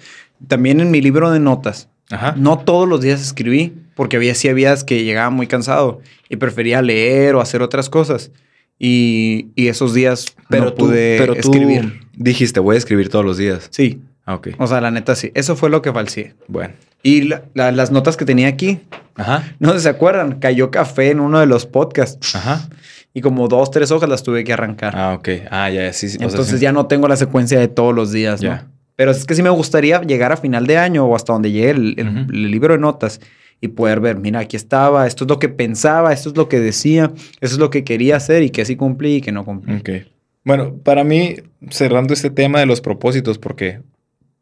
también en mi libro de notas. Ajá. No todos los días escribí, porque había sí días que llegaba muy cansado y prefería leer o hacer otras cosas. Y, y esos días pero no tú, pude pero escribir. Tú dijiste, voy a escribir todos los días. Sí. Ah, ok. O sea, la neta sí. Eso fue lo que falseé. Bueno. Y la, la, las notas que tenía aquí, ajá. no se acuerdan, cayó café en uno de los podcasts. Ajá. Y como dos, tres hojas las tuve que arrancar. Ah, ok. Ah, ya, sí. sí. Entonces o sea, sí. ya no tengo la secuencia de todos los días, ¿no? Yeah. Pero es que sí me gustaría llegar a final de año o hasta donde llegue el, el, uh-huh. el libro de notas y poder ver, mira, aquí estaba, esto es lo que pensaba, esto es lo que decía, eso es lo que quería hacer y que sí cumplí y que no cumplí. Ok. Bueno, para mí, cerrando este tema de los propósitos, porque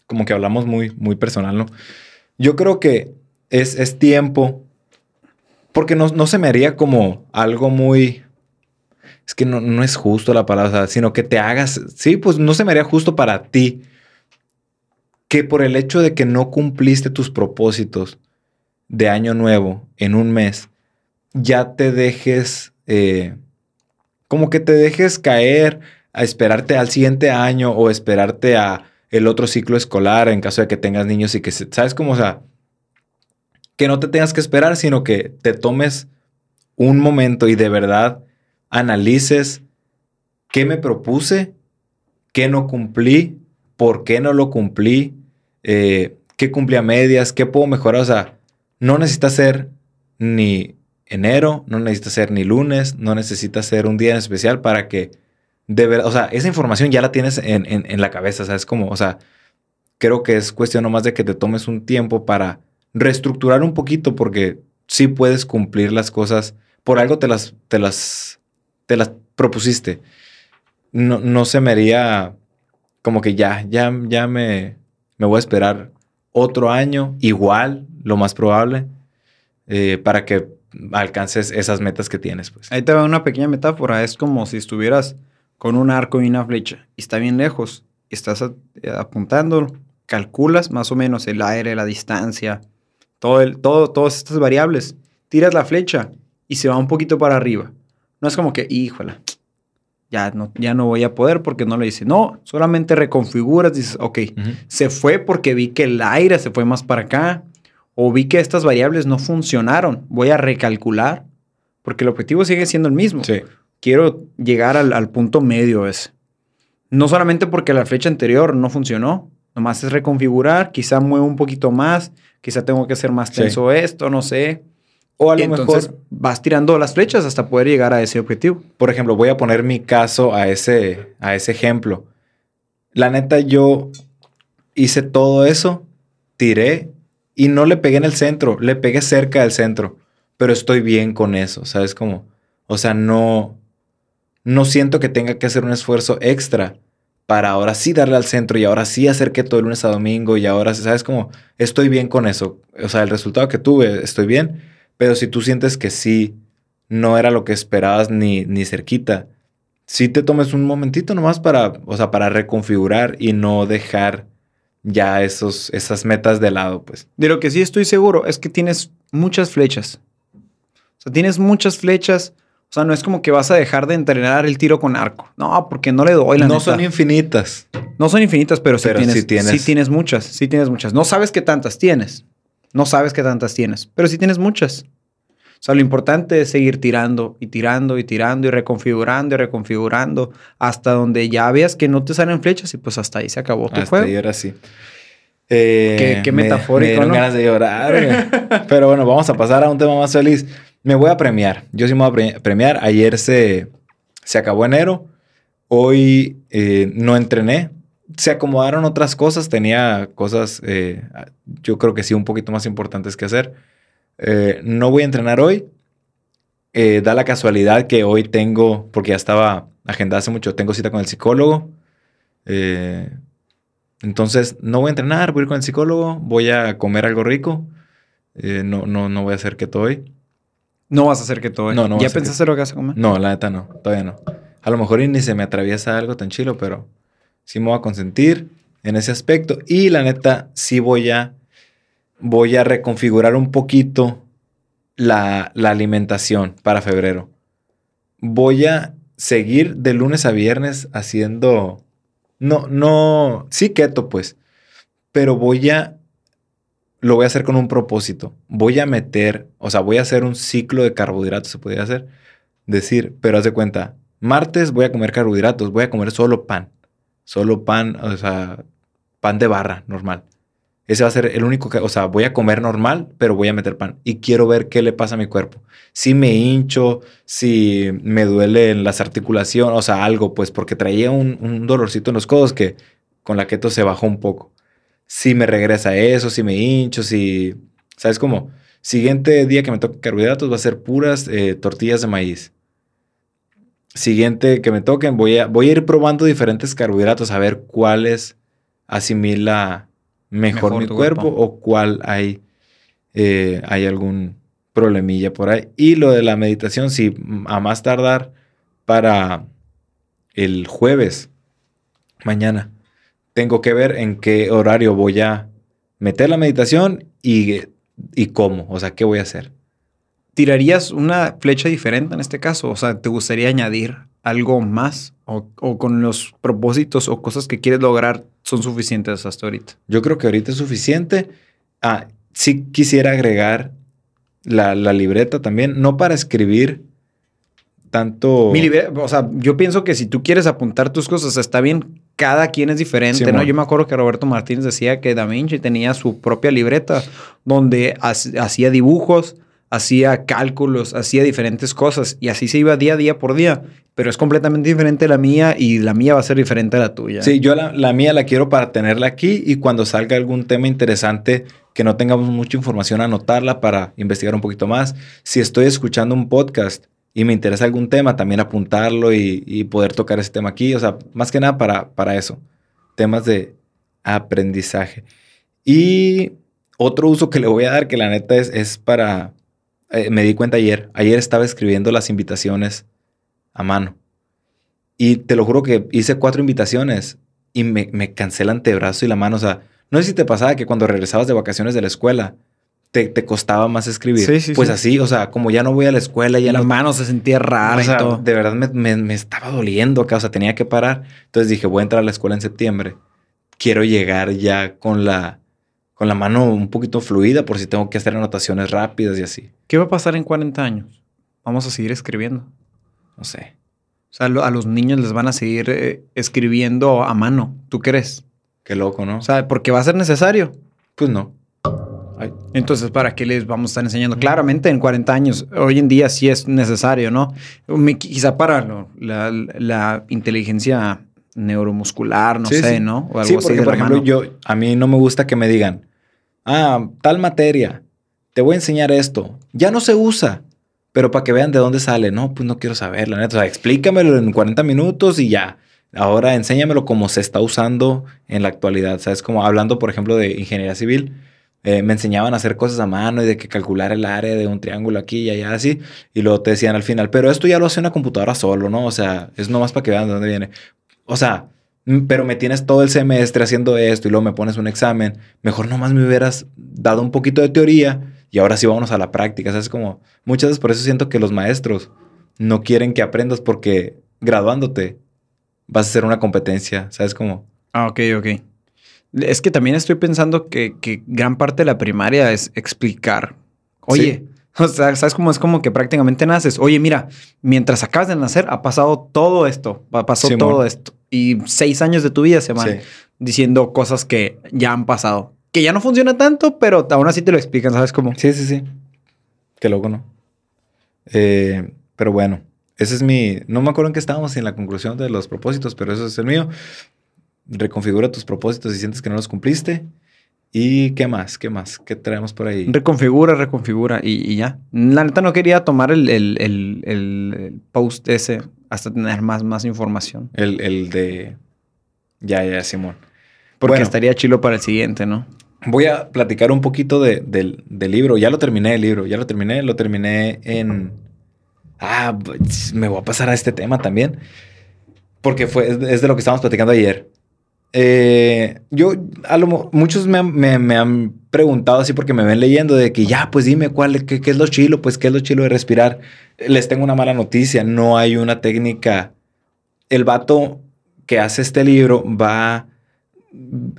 como que hablamos muy, muy personal, ¿no? Yo creo que es, es tiempo, porque no, no se me haría como algo muy, es que no, no es justo la palabra, o sea, sino que te hagas, sí, pues no se me haría justo para ti, que por el hecho de que no cumpliste tus propósitos de año nuevo en un mes, ya te dejes, eh, como que te dejes caer a esperarte al siguiente año o esperarte a... el otro ciclo escolar en caso de que tengas niños y que, ¿sabes cómo? O sea, que no te tengas que esperar, sino que te tomes un momento y de verdad analices qué me propuse, qué no cumplí, por qué no lo cumplí, eh, qué cumplí a medias, qué puedo mejorar. O sea, no necesita ser ni enero, no necesita ser ni lunes, no necesita ser un día en especial para que de verdad, o sea, esa información ya la tienes en, en, en la cabeza, ¿sabes cómo? O sea, creo que es cuestión nomás de que te tomes un tiempo para reestructurar un poquito porque sí puedes cumplir las cosas. Por algo te las, te las, te las propusiste. No, no se me haría como que ya, ya, ya me, me voy a esperar otro año, igual, lo más probable, eh, para que alcances esas metas que tienes, pues. Ahí te va una pequeña metáfora. Es como si estuvieras con un arco y una flecha, y está bien lejos, estás apuntando, calculas más o menos el aire, la distancia, todo el, todo, todas estas variables, tiras la flecha y se va un poquito para arriba. No es como que, híjole, ya no, ya no voy a poder porque no lo hice. No, solamente reconfiguras, dices, ok, uh-huh. se fue porque vi que el aire se fue más para acá o vi que estas variables no funcionaron. Voy a recalcular porque el objetivo sigue siendo el mismo. Sí. Quiero llegar al, al punto medio ese. No solamente porque la flecha anterior no funcionó, nomás es reconfigurar, quizá muevo un poquito más, quizá tengo que hacer más tenso sí. esto, no sé. O a lo Entonces, mejor vas tirando las flechas hasta poder llegar a ese objetivo. Por ejemplo, voy a poner mi caso a ese, a ese ejemplo. La neta, yo hice todo eso, tiré y no le pegué en el centro, le pegué cerca del centro. Pero estoy bien con eso, ¿sabes cómo? O sea, no, no siento que tenga que hacer un esfuerzo extra para ahora sí darle al centro y ahora sí hacer que todo el lunes a domingo y ahora, ¿sabes cómo? Estoy bien con eso. O sea, el resultado que tuve, estoy bien. Pero si tú sientes que sí, no era lo que esperabas ni, ni cerquita, sí te tomes un momentito nomás para, o sea, para reconfigurar y no dejar ya esos, esas metas de lado, pues. De lo que sí estoy seguro es que tienes muchas flechas. O sea, tienes muchas flechas... O sea, no es como que vas a dejar de entrenar el tiro con arco. No, porque no le doy la neta. No son infinitas. No son infinitas, pero, sí, pero tienes, sí, tienes. sí tienes muchas. Sí tienes muchas. No sabes qué tantas tienes. No sabes qué tantas tienes. Pero sí tienes muchas. O sea, lo importante es seguir tirando y tirando y tirando y reconfigurando y reconfigurando hasta donde ya veas que no te salen flechas y pues hasta ahí se acabó tu hasta juego. Hasta ahí ahora sí. Eh, qué, qué metafórico, me, me dieron ¿no? ganas de llorar. Pero bueno, vamos a pasar a un tema más feliz. Me voy a premiar. Yo sí me voy a premiar. Ayer se, se acabó enero. Hoy eh, no entrené. Se acomodaron otras cosas. Tenía cosas, eh, yo creo que sí, un poquito más importantes que hacer. Eh, no voy a entrenar hoy. Eh, da la casualidad que hoy tengo, porque ya estaba agendada hace mucho, tengo cita con el psicólogo. Eh, entonces, no voy a entrenar. Voy a ir con el psicólogo. Voy a comer algo rico. Eh, no, no, no voy a hacer keto hoy. No vas a hacer keto, ¿eh? No, no. ¿Ya pensaste lo que vas a comer? No, la neta no. Todavía no. A lo mejor ni se me atraviesa algo tan chilo, pero sí me voy a consentir en ese aspecto. Y la neta, sí voy a, voy a reconfigurar un poquito la, la alimentación para febrero. Voy a seguir de lunes a viernes haciendo... No, no... Sí keto, pues. Pero voy a... Lo voy a hacer con un propósito. Voy a meter, o sea, voy a hacer un ciclo de carbohidratos, se podría hacer. Decir, pero haz de cuenta, martes voy a comer carbohidratos, voy a comer solo pan. Solo pan, o sea, pan de barra, normal. Ese va a ser el único que, o sea, voy a comer normal, pero voy a meter pan. Y quiero ver qué le pasa a mi cuerpo. Si me hincho, si me duele en las articulaciones, o sea, algo, pues, porque traía un, un dolorcito en los codos que con la keto se bajó un poco. Si me regresa eso, si me hincho, si... ¿Sabes cómo? Siguiente día que me toque carbohidratos va a ser puras eh, tortillas de maíz. Siguiente que me toquen voy a, voy a ir probando diferentes carbohidratos a ver cuáles asimila mejor, mejor mi cuerpo, cuerpo o cuál hay, eh, hay algún problemilla por ahí. Y lo de la meditación, si a más tardar para el jueves, mañana... Tengo que ver en qué horario voy a meter la meditación y, y cómo. O sea, ¿qué voy a hacer? ¿Tirarías una flecha diferente en este caso? O sea, ¿te gustaría añadir algo más? ¿O, o con los propósitos o cosas que quieres lograr son suficientes hasta ahorita? Yo creo que ahorita es suficiente. Ah, sí quisiera agregar la, la libreta también. No para escribir... tanto... Mi libre... O sea, yo pienso que si tú quieres apuntar tus cosas, está bien, cada quien es diferente, sí, ¿no? Man. Yo me acuerdo que Roberto Martínez decía que Da Vinci tenía su propia libreta donde hacía dibujos, hacía cálculos, hacía diferentes cosas y así se iba día a día por día. Pero es completamente diferente la mía y la mía va a ser diferente a la tuya. Sí, yo la, la mía la quiero para tenerla aquí y cuando salga algún tema interesante que no tengamos mucha información, anotarla para investigar un poquito más. Si estoy escuchando un podcast... y me interesa algún tema, también apuntarlo y, y poder tocar ese tema aquí. O sea, más que nada para, para eso. Temas de aprendizaje. Y otro uso que le voy a dar, que la neta es, es para... Eh, me di cuenta ayer. Ayer estaba escribiendo las invitaciones a mano. Y te lo juro que hice cuatro invitaciones y me, me cansé el antebrazo y la mano. O sea, no sé si te pasaba que cuando regresabas de vacaciones de la escuela... te, te costaba más escribir. Sí, sí, pues sí. Así, o sea, como ya no voy a la escuela, ya la no, mano se sentía rara. O sea, y todo. De verdad me, me, me estaba doliendo acá, o sea, tenía que parar. Entonces dije, voy a entrar a la escuela en septiembre. Quiero llegar ya con la, con la mano un poquito fluida por si tengo que hacer anotaciones rápidas y así. ¿Qué va a pasar en cuarenta años? ¿Vamos a seguir escribiendo? No sé. O sea, a los niños les van a seguir eh, escribiendo a mano. ¿Tú crees? Qué loco, ¿no? O sea, ¿porque va a ser necesario? Pues no. Ay. Entonces, ¿para qué les vamos a estar enseñando? Mm. Claramente en cuarenta años, hoy en día sí es necesario, ¿no? Me, quizá para lo, la, la inteligencia neuromuscular, no sí, sé, sí. ¿no? O algo sí, porque así de por ejemplo, mano. yo, a mí no me gusta que me digan, ah, tal materia, te voy a enseñar esto, ya no se usa. Pero para que vean de dónde sale. No, pues no quiero saber, la neta. O sea, explícamelo en cuarenta minutos y ya. Ahora enséñamelo como se está usando en la actualidad. ¿Sabes? Como hablando, por ejemplo, de ingeniería civil. Eh, me enseñaban a hacer cosas a mano y de que calcular el área de un triángulo aquí y allá así. Y luego te decían al final, pero esto ya lo hace una computadora solo, ¿no? O sea, es nomás para que vean de dónde viene. O sea, pero me tienes todo el semestre haciendo esto y luego me pones un examen. Mejor nomás me hubieras dado un poquito de teoría. Y ahora sí vámonos a la práctica. O sea, es como... Muchas veces por eso siento que los maestros no quieren que aprendas porque graduándote vas a hacer una competencia. ¿Sabes cómo? Ah, ok, ok. Es que también estoy pensando que, que gran parte de la primaria es explicar. Oye, sí. O sea, ¿sabes cómo? Es como que prácticamente naces. Oye, mira, mientras acabas de nacer ha pasado todo esto. Pasó sí, todo amor. esto. Y seis años de tu vida se van sí. diciendo cosas que ya han pasado. Que ya no funciona tanto, pero aún así te lo explican, ¿sabes cómo? Sí, sí, sí. Qué loco, ¿no? Eh, pero bueno, ese es mi... No me acuerdo en qué estábamos en la conclusión de los propósitos, pero eso es el mío. Reconfigura tus propósitos si sientes que no los cumpliste. ¿Y qué más? ¿Qué más? ¿Qué traemos por ahí? Reconfigura, reconfigura y, y ya. La neta no quería tomar el, el, el, el post ese hasta tener más, más información. El, el de... Ya, ya, Simón. Porque bueno, estaría chilo para el siguiente, ¿no? Voy a platicar un poquito de, de, del libro. Ya lo terminé el libro. Ya lo terminé. Lo terminé en... Ah, me voy a pasar a este tema también. Porque fue, es de lo que estábamos platicando ayer. Eh, yo, a lo, muchos me, me, me han preguntado así porque me ven leyendo de que ya, pues dime cuál, qué, qué es lo chilo. Pues qué es lo chilo de respirar. Les tengo una mala noticia. No hay una técnica. El vato que hace este libro va...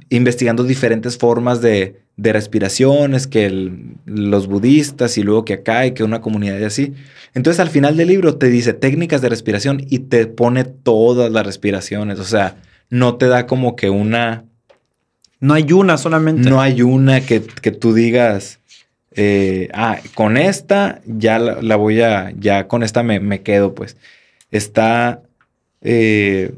investigando diferentes formas de, de respiraciones que el, los budistas y luego que acá y que una comunidad y así. Entonces al final del libro te dice técnicas de respiración y te pone todas las respiraciones. O sea, no te da como que una... No hay una solamente. No hay una que, que tú digas, eh, ah, con esta ya la, la voy a... Ya con esta me, me quedo, pues. Está... Eh,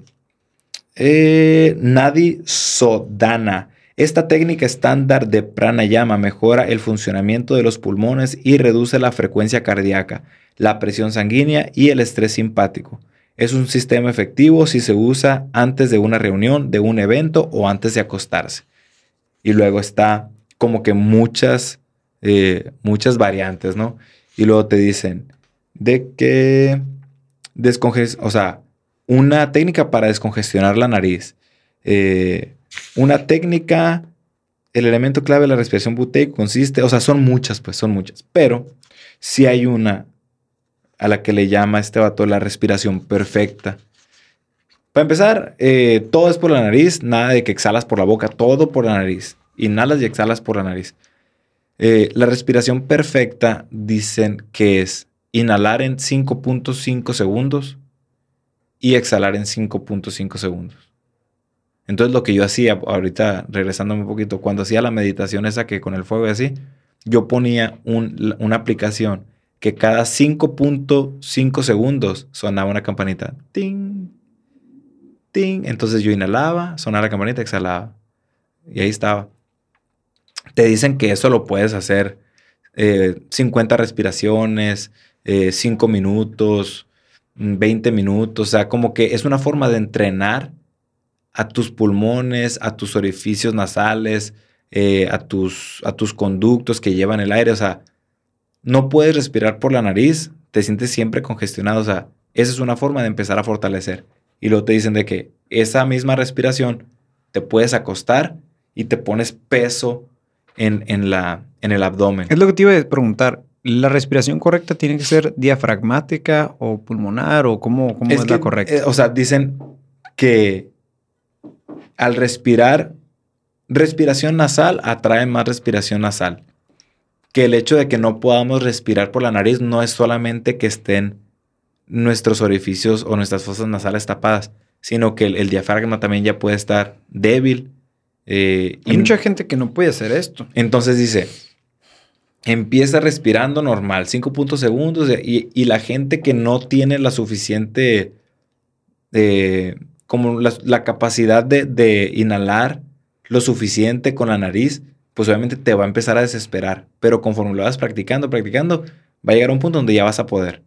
Eh, Nadi Sodana. Esta técnica estándar de pranayama mejora el funcionamiento de los pulmones y reduce la frecuencia cardíaca, la presión sanguínea y el estrés simpático. Es un sistema efectivo si se usa antes de una reunión, de un evento o antes de acostarse. Y luego está como que muchas, eh, muchas variantes, ¿no? Y luego te dicen de que descongestiones, o sea, una técnica para descongestionar la nariz. Eh, una técnica... El elemento clave de la respiración Buteyko consiste... O sea, son muchas, pues, son muchas. Pero sí hay una a la que le llama este vato la respiración perfecta. Para empezar, eh, todo es por la nariz. Nada de que exhalas por la boca. Todo por la nariz. Inhalas y exhalas por la nariz. Eh, la respiración perfecta dicen que es inhalar en cinco punto cinco segundos... y exhalar en cinco punto cinco segundos. Entonces lo que yo hacía, ahorita regresándome un poquito, cuando hacía la meditación esa que con el fuego y así, yo ponía un, una aplicación que cada cinco punto cinco segundos sonaba una campanita. Ting, ting. Entonces yo inhalaba, sonaba la campanita, exhalaba. Y ahí estaba. Te dicen que eso lo puedes hacer eh, cincuenta respiraciones, eh, cinco minutos... veinte minutos, o sea, como que es una forma de entrenar a tus pulmones, a tus orificios nasales, eh, a, tus, a tus conductos que llevan el aire. O sea, no puedes respirar por la nariz, te sientes siempre congestionado. O sea, esa es una forma de empezar a fortalecer. Y luego te dicen de que esa misma respiración te puedes acostar y te pones peso en, en, la, en el abdomen. Es lo que te iba a preguntar. ¿La respiración correcta tiene que ser diafragmática o pulmonar o cómo, cómo es, es que, la correcta? Eh, o sea, dicen que al respirar, respiración nasal atrae más respiración nasal. Que el hecho de que no podamos respirar por la nariz no es solamente que estén nuestros orificios o nuestras fosas nasales tapadas, sino que el, el diafragma también ya puede estar débil. Eh, Hay y mucha gente que no puede hacer esto. Entonces dice, empieza respirando normal, cinco punto segundos, y, y la gente que no tiene la suficiente, eh, como la, la capacidad de, de inhalar lo suficiente con la nariz, pues obviamente te va a empezar a desesperar. Pero conforme lo vas practicando, practicando, va a llegar a un punto donde ya vas a poder.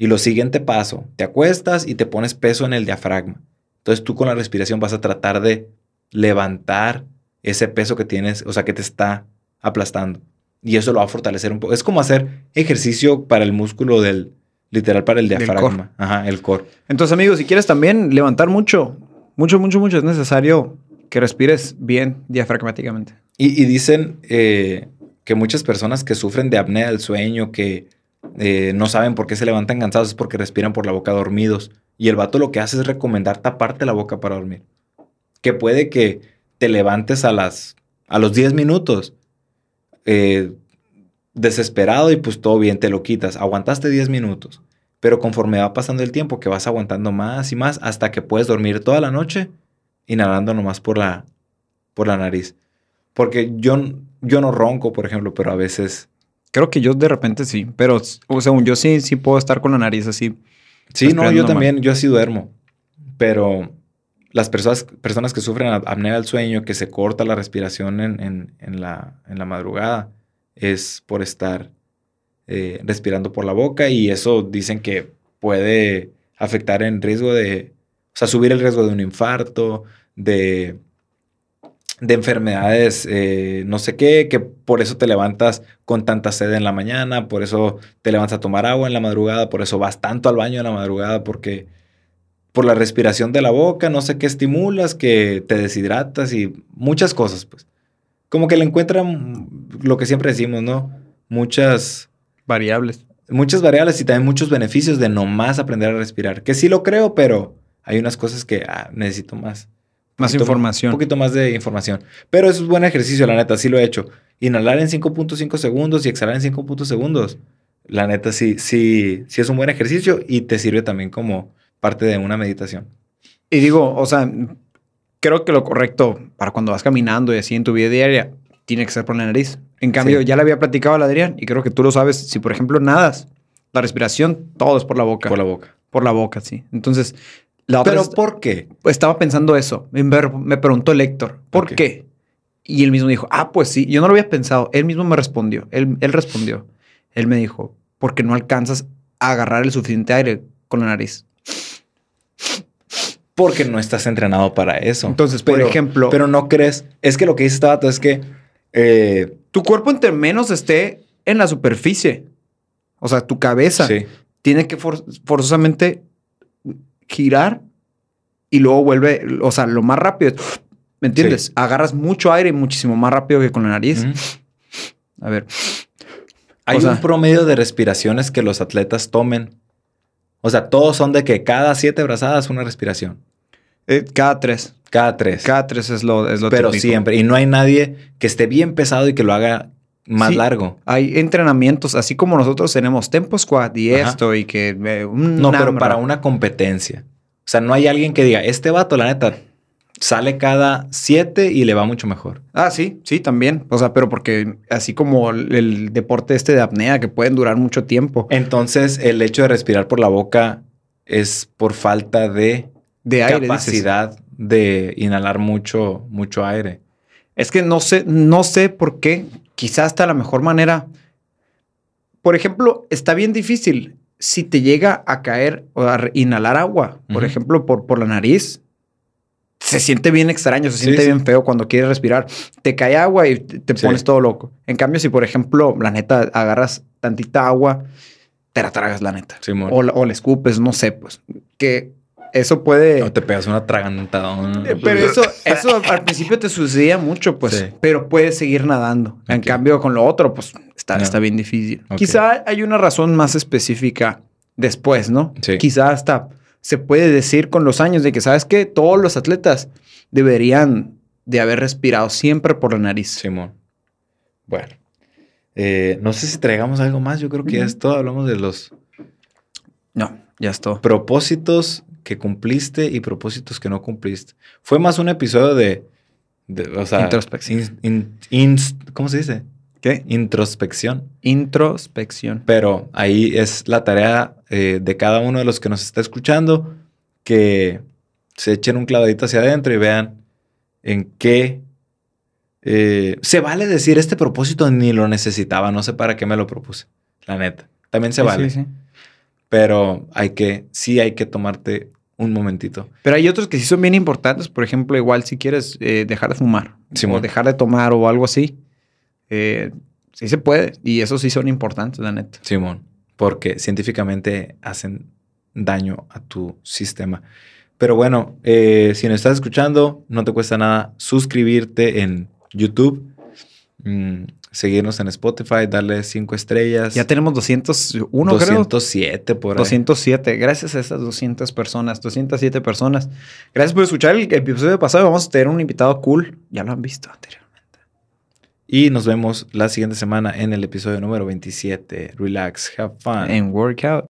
Y lo siguiente paso, te acuestas y te pones peso en el diafragma. Entonces tú con la respiración vas a tratar de levantar ese peso que tienes, o sea, que te está aplastando. Y eso lo va a fortalecer un poco. Es como hacer ejercicio para el músculo del, literal para el diafragma. Ajá, el core. Entonces, amigos, si quieres también levantar mucho, mucho, mucho, mucho, es necesario que respires bien diafragmáticamente. Y, y dicen eh, que muchas personas que sufren de apnea del sueño, que... Eh, no saben por qué se levantan cansados, es porque respiran por la boca dormidos. Y el vato lo que hace es recomendar taparte la boca para dormir. Que puede que te levantes a, las, a los diez minutos eh, desesperado y pues todo bien, te lo quitas. Aguantaste diez minutos. Pero conforme va pasando el tiempo, que vas aguantando más y más hasta que puedes dormir toda la noche inhalando nomás por la, por la nariz. Porque yo, yo no ronco, por ejemplo, pero a veces... Creo que yo de repente sí, pero o según yo sí, sí puedo estar con la nariz así. Sí, no, yo normal. También, yo así duermo. Pero las personas, personas que sufren apnea del sueño, que se corta la respiración en, en, en, la, en la madrugada, es por estar eh, respirando por la boca, y eso dicen que puede afectar en riesgo de... O sea, subir el riesgo de un infarto, de... de enfermedades, eh, no sé qué, que por eso te levantas con tanta sed en la mañana, por eso te levantas a tomar agua en la madrugada, por eso vas tanto al baño en la madrugada, porque por la respiración de la boca, no sé qué estimulas, que te deshidratas y muchas cosas, pues. Como que le encuentran lo que siempre decimos, ¿no? Muchas variables. Muchas variables y también muchos beneficios de nomás aprender a respirar. Que sí lo creo, pero hay unas cosas que ah, necesito más. Más poquito, información. Un poquito más de información. Pero es un buen ejercicio, la neta. Sí lo he hecho. Inhalar en cinco punto cinco segundos y exhalar en cinco punto segundos. La neta, sí, sí, sí es un buen ejercicio y te sirve también como parte de una meditación. Y digo, o sea, creo que lo correcto para cuando vas caminando y así en tu vida diaria tiene que ser por la nariz. En cambio, sí. Ya le había platicado a Adrián y creo que tú lo sabes. Si, por ejemplo, nadas, la respiración, todo es por la boca. Por la boca. Por la boca, sí. Entonces... ¿Pero es, por qué? Estaba pensando eso. Me, me preguntó el Héctor, ¿por okay. qué? Y él mismo dijo, ah, pues sí. Yo no lo había pensado. Él mismo me respondió. Él, él respondió. Él me dijo, porque no alcanzas a agarrar el suficiente aire con la nariz. Porque no estás entrenado para eso. Entonces, pero, por ejemplo... Pero no crees... Es que lo que dice este vato es que... Eh, tu cuerpo entre menos esté en la superficie. O sea, tu cabeza sí. tiene que for, forzosamente... girar y luego vuelve, o sea, lo más rápido. ¿Me entiendes? Sí. Agarras mucho aire muchísimo más rápido que con la nariz. Mm-hmm. A ver. Hay o sea, un promedio de respiraciones que los atletas tomen. O sea, todos son de que cada siete brazadas una respiración. Eh, cada tres. Cada tres. Cada tres es lo, es lo Pero típico. Siempre. Y no hay nadie que esté bien pesado y que lo haga... Más sí, largo. Hay entrenamientos, así como nosotros tenemos tempo squat y ajá. esto y que... Eh, un no, pero para una competencia. O sea, no hay alguien que diga, este vato, la neta, sale cada siete y le va mucho mejor. Ah, sí, sí, también. O sea, pero porque así como el, el deporte este de apnea, que pueden durar mucho tiempo. Entonces, el hecho de respirar por la boca es por falta de, de aire, capacidad dices. De inhalar mucho, mucho aire. Es que no sé, no sé por qué... Quizás hasta la mejor manera. Por ejemplo, está bien difícil si te llega a caer o a inhalar agua, por uh-huh. ejemplo, por, por la nariz. Se siente bien extraño, se sí, siente sí. bien feo cuando quieres respirar. Te cae agua y te pones sí. todo loco. En cambio, si por ejemplo, la neta, agarras tantita agua, te la tragas la neta. Sí, o, o la escupes, no sé, pues. Que eso puede... No, te pegas una atragantadona. Pero eso, eso al principio te sucedía mucho, pues. Sí. Pero puedes seguir nadando. Okay. En cambio, con lo otro, pues, está, no. está bien difícil. Okay. Quizá hay una razón más específica después, ¿no? Sí. Quizá hasta se puede decir con los años de que, ¿sabes qué? Todos los atletas deberían de haber respirado siempre por la nariz. Simón. Bueno. Eh, no sé si traigamos algo más. Yo creo que ya es todo. Hablamos de los... No, ya es todo. Propósitos que cumpliste y propósitos que no cumpliste. Fue más un episodio de... de o sea, introspección. In, in, in, ¿Cómo se dice? ¿Qué? Introspección. Introspección. Pero ahí es la tarea eh, de cada uno de los que nos está escuchando, que se echen un clavadito hacia adentro y vean en qué... Eh, se vale decir, este propósito ni lo necesitaba, no sé para qué me lo propuse. La neta. También se sí, vale. Sí, sí. Pero hay que, sí hay que tomarte un momentito. Pero hay otros que sí son bien importantes. Por ejemplo, igual si quieres eh, dejar de fumar, Simón. O dejar de tomar o algo así, eh, sí se puede. Y esos sí son importantes, la neta. Simón, porque científicamente hacen daño a tu sistema. Pero bueno, eh, si nos estás escuchando, no te cuesta nada suscribirte en YouTube, mmm, seguirnos en Spotify, darle cinco estrellas. Ya tenemos doscientos uno, doscientos siete, creo. doscientos siete por ahí. doscientos siete. Gracias a estas doscientas personas, doscientas siete personas. Gracias por escuchar el, el episodio pasado. Vamos a tener un invitado cool. Ya lo han visto anteriormente. Y nos vemos la siguiente semana en el episodio número veintisiete. Relax, have fun. And work out.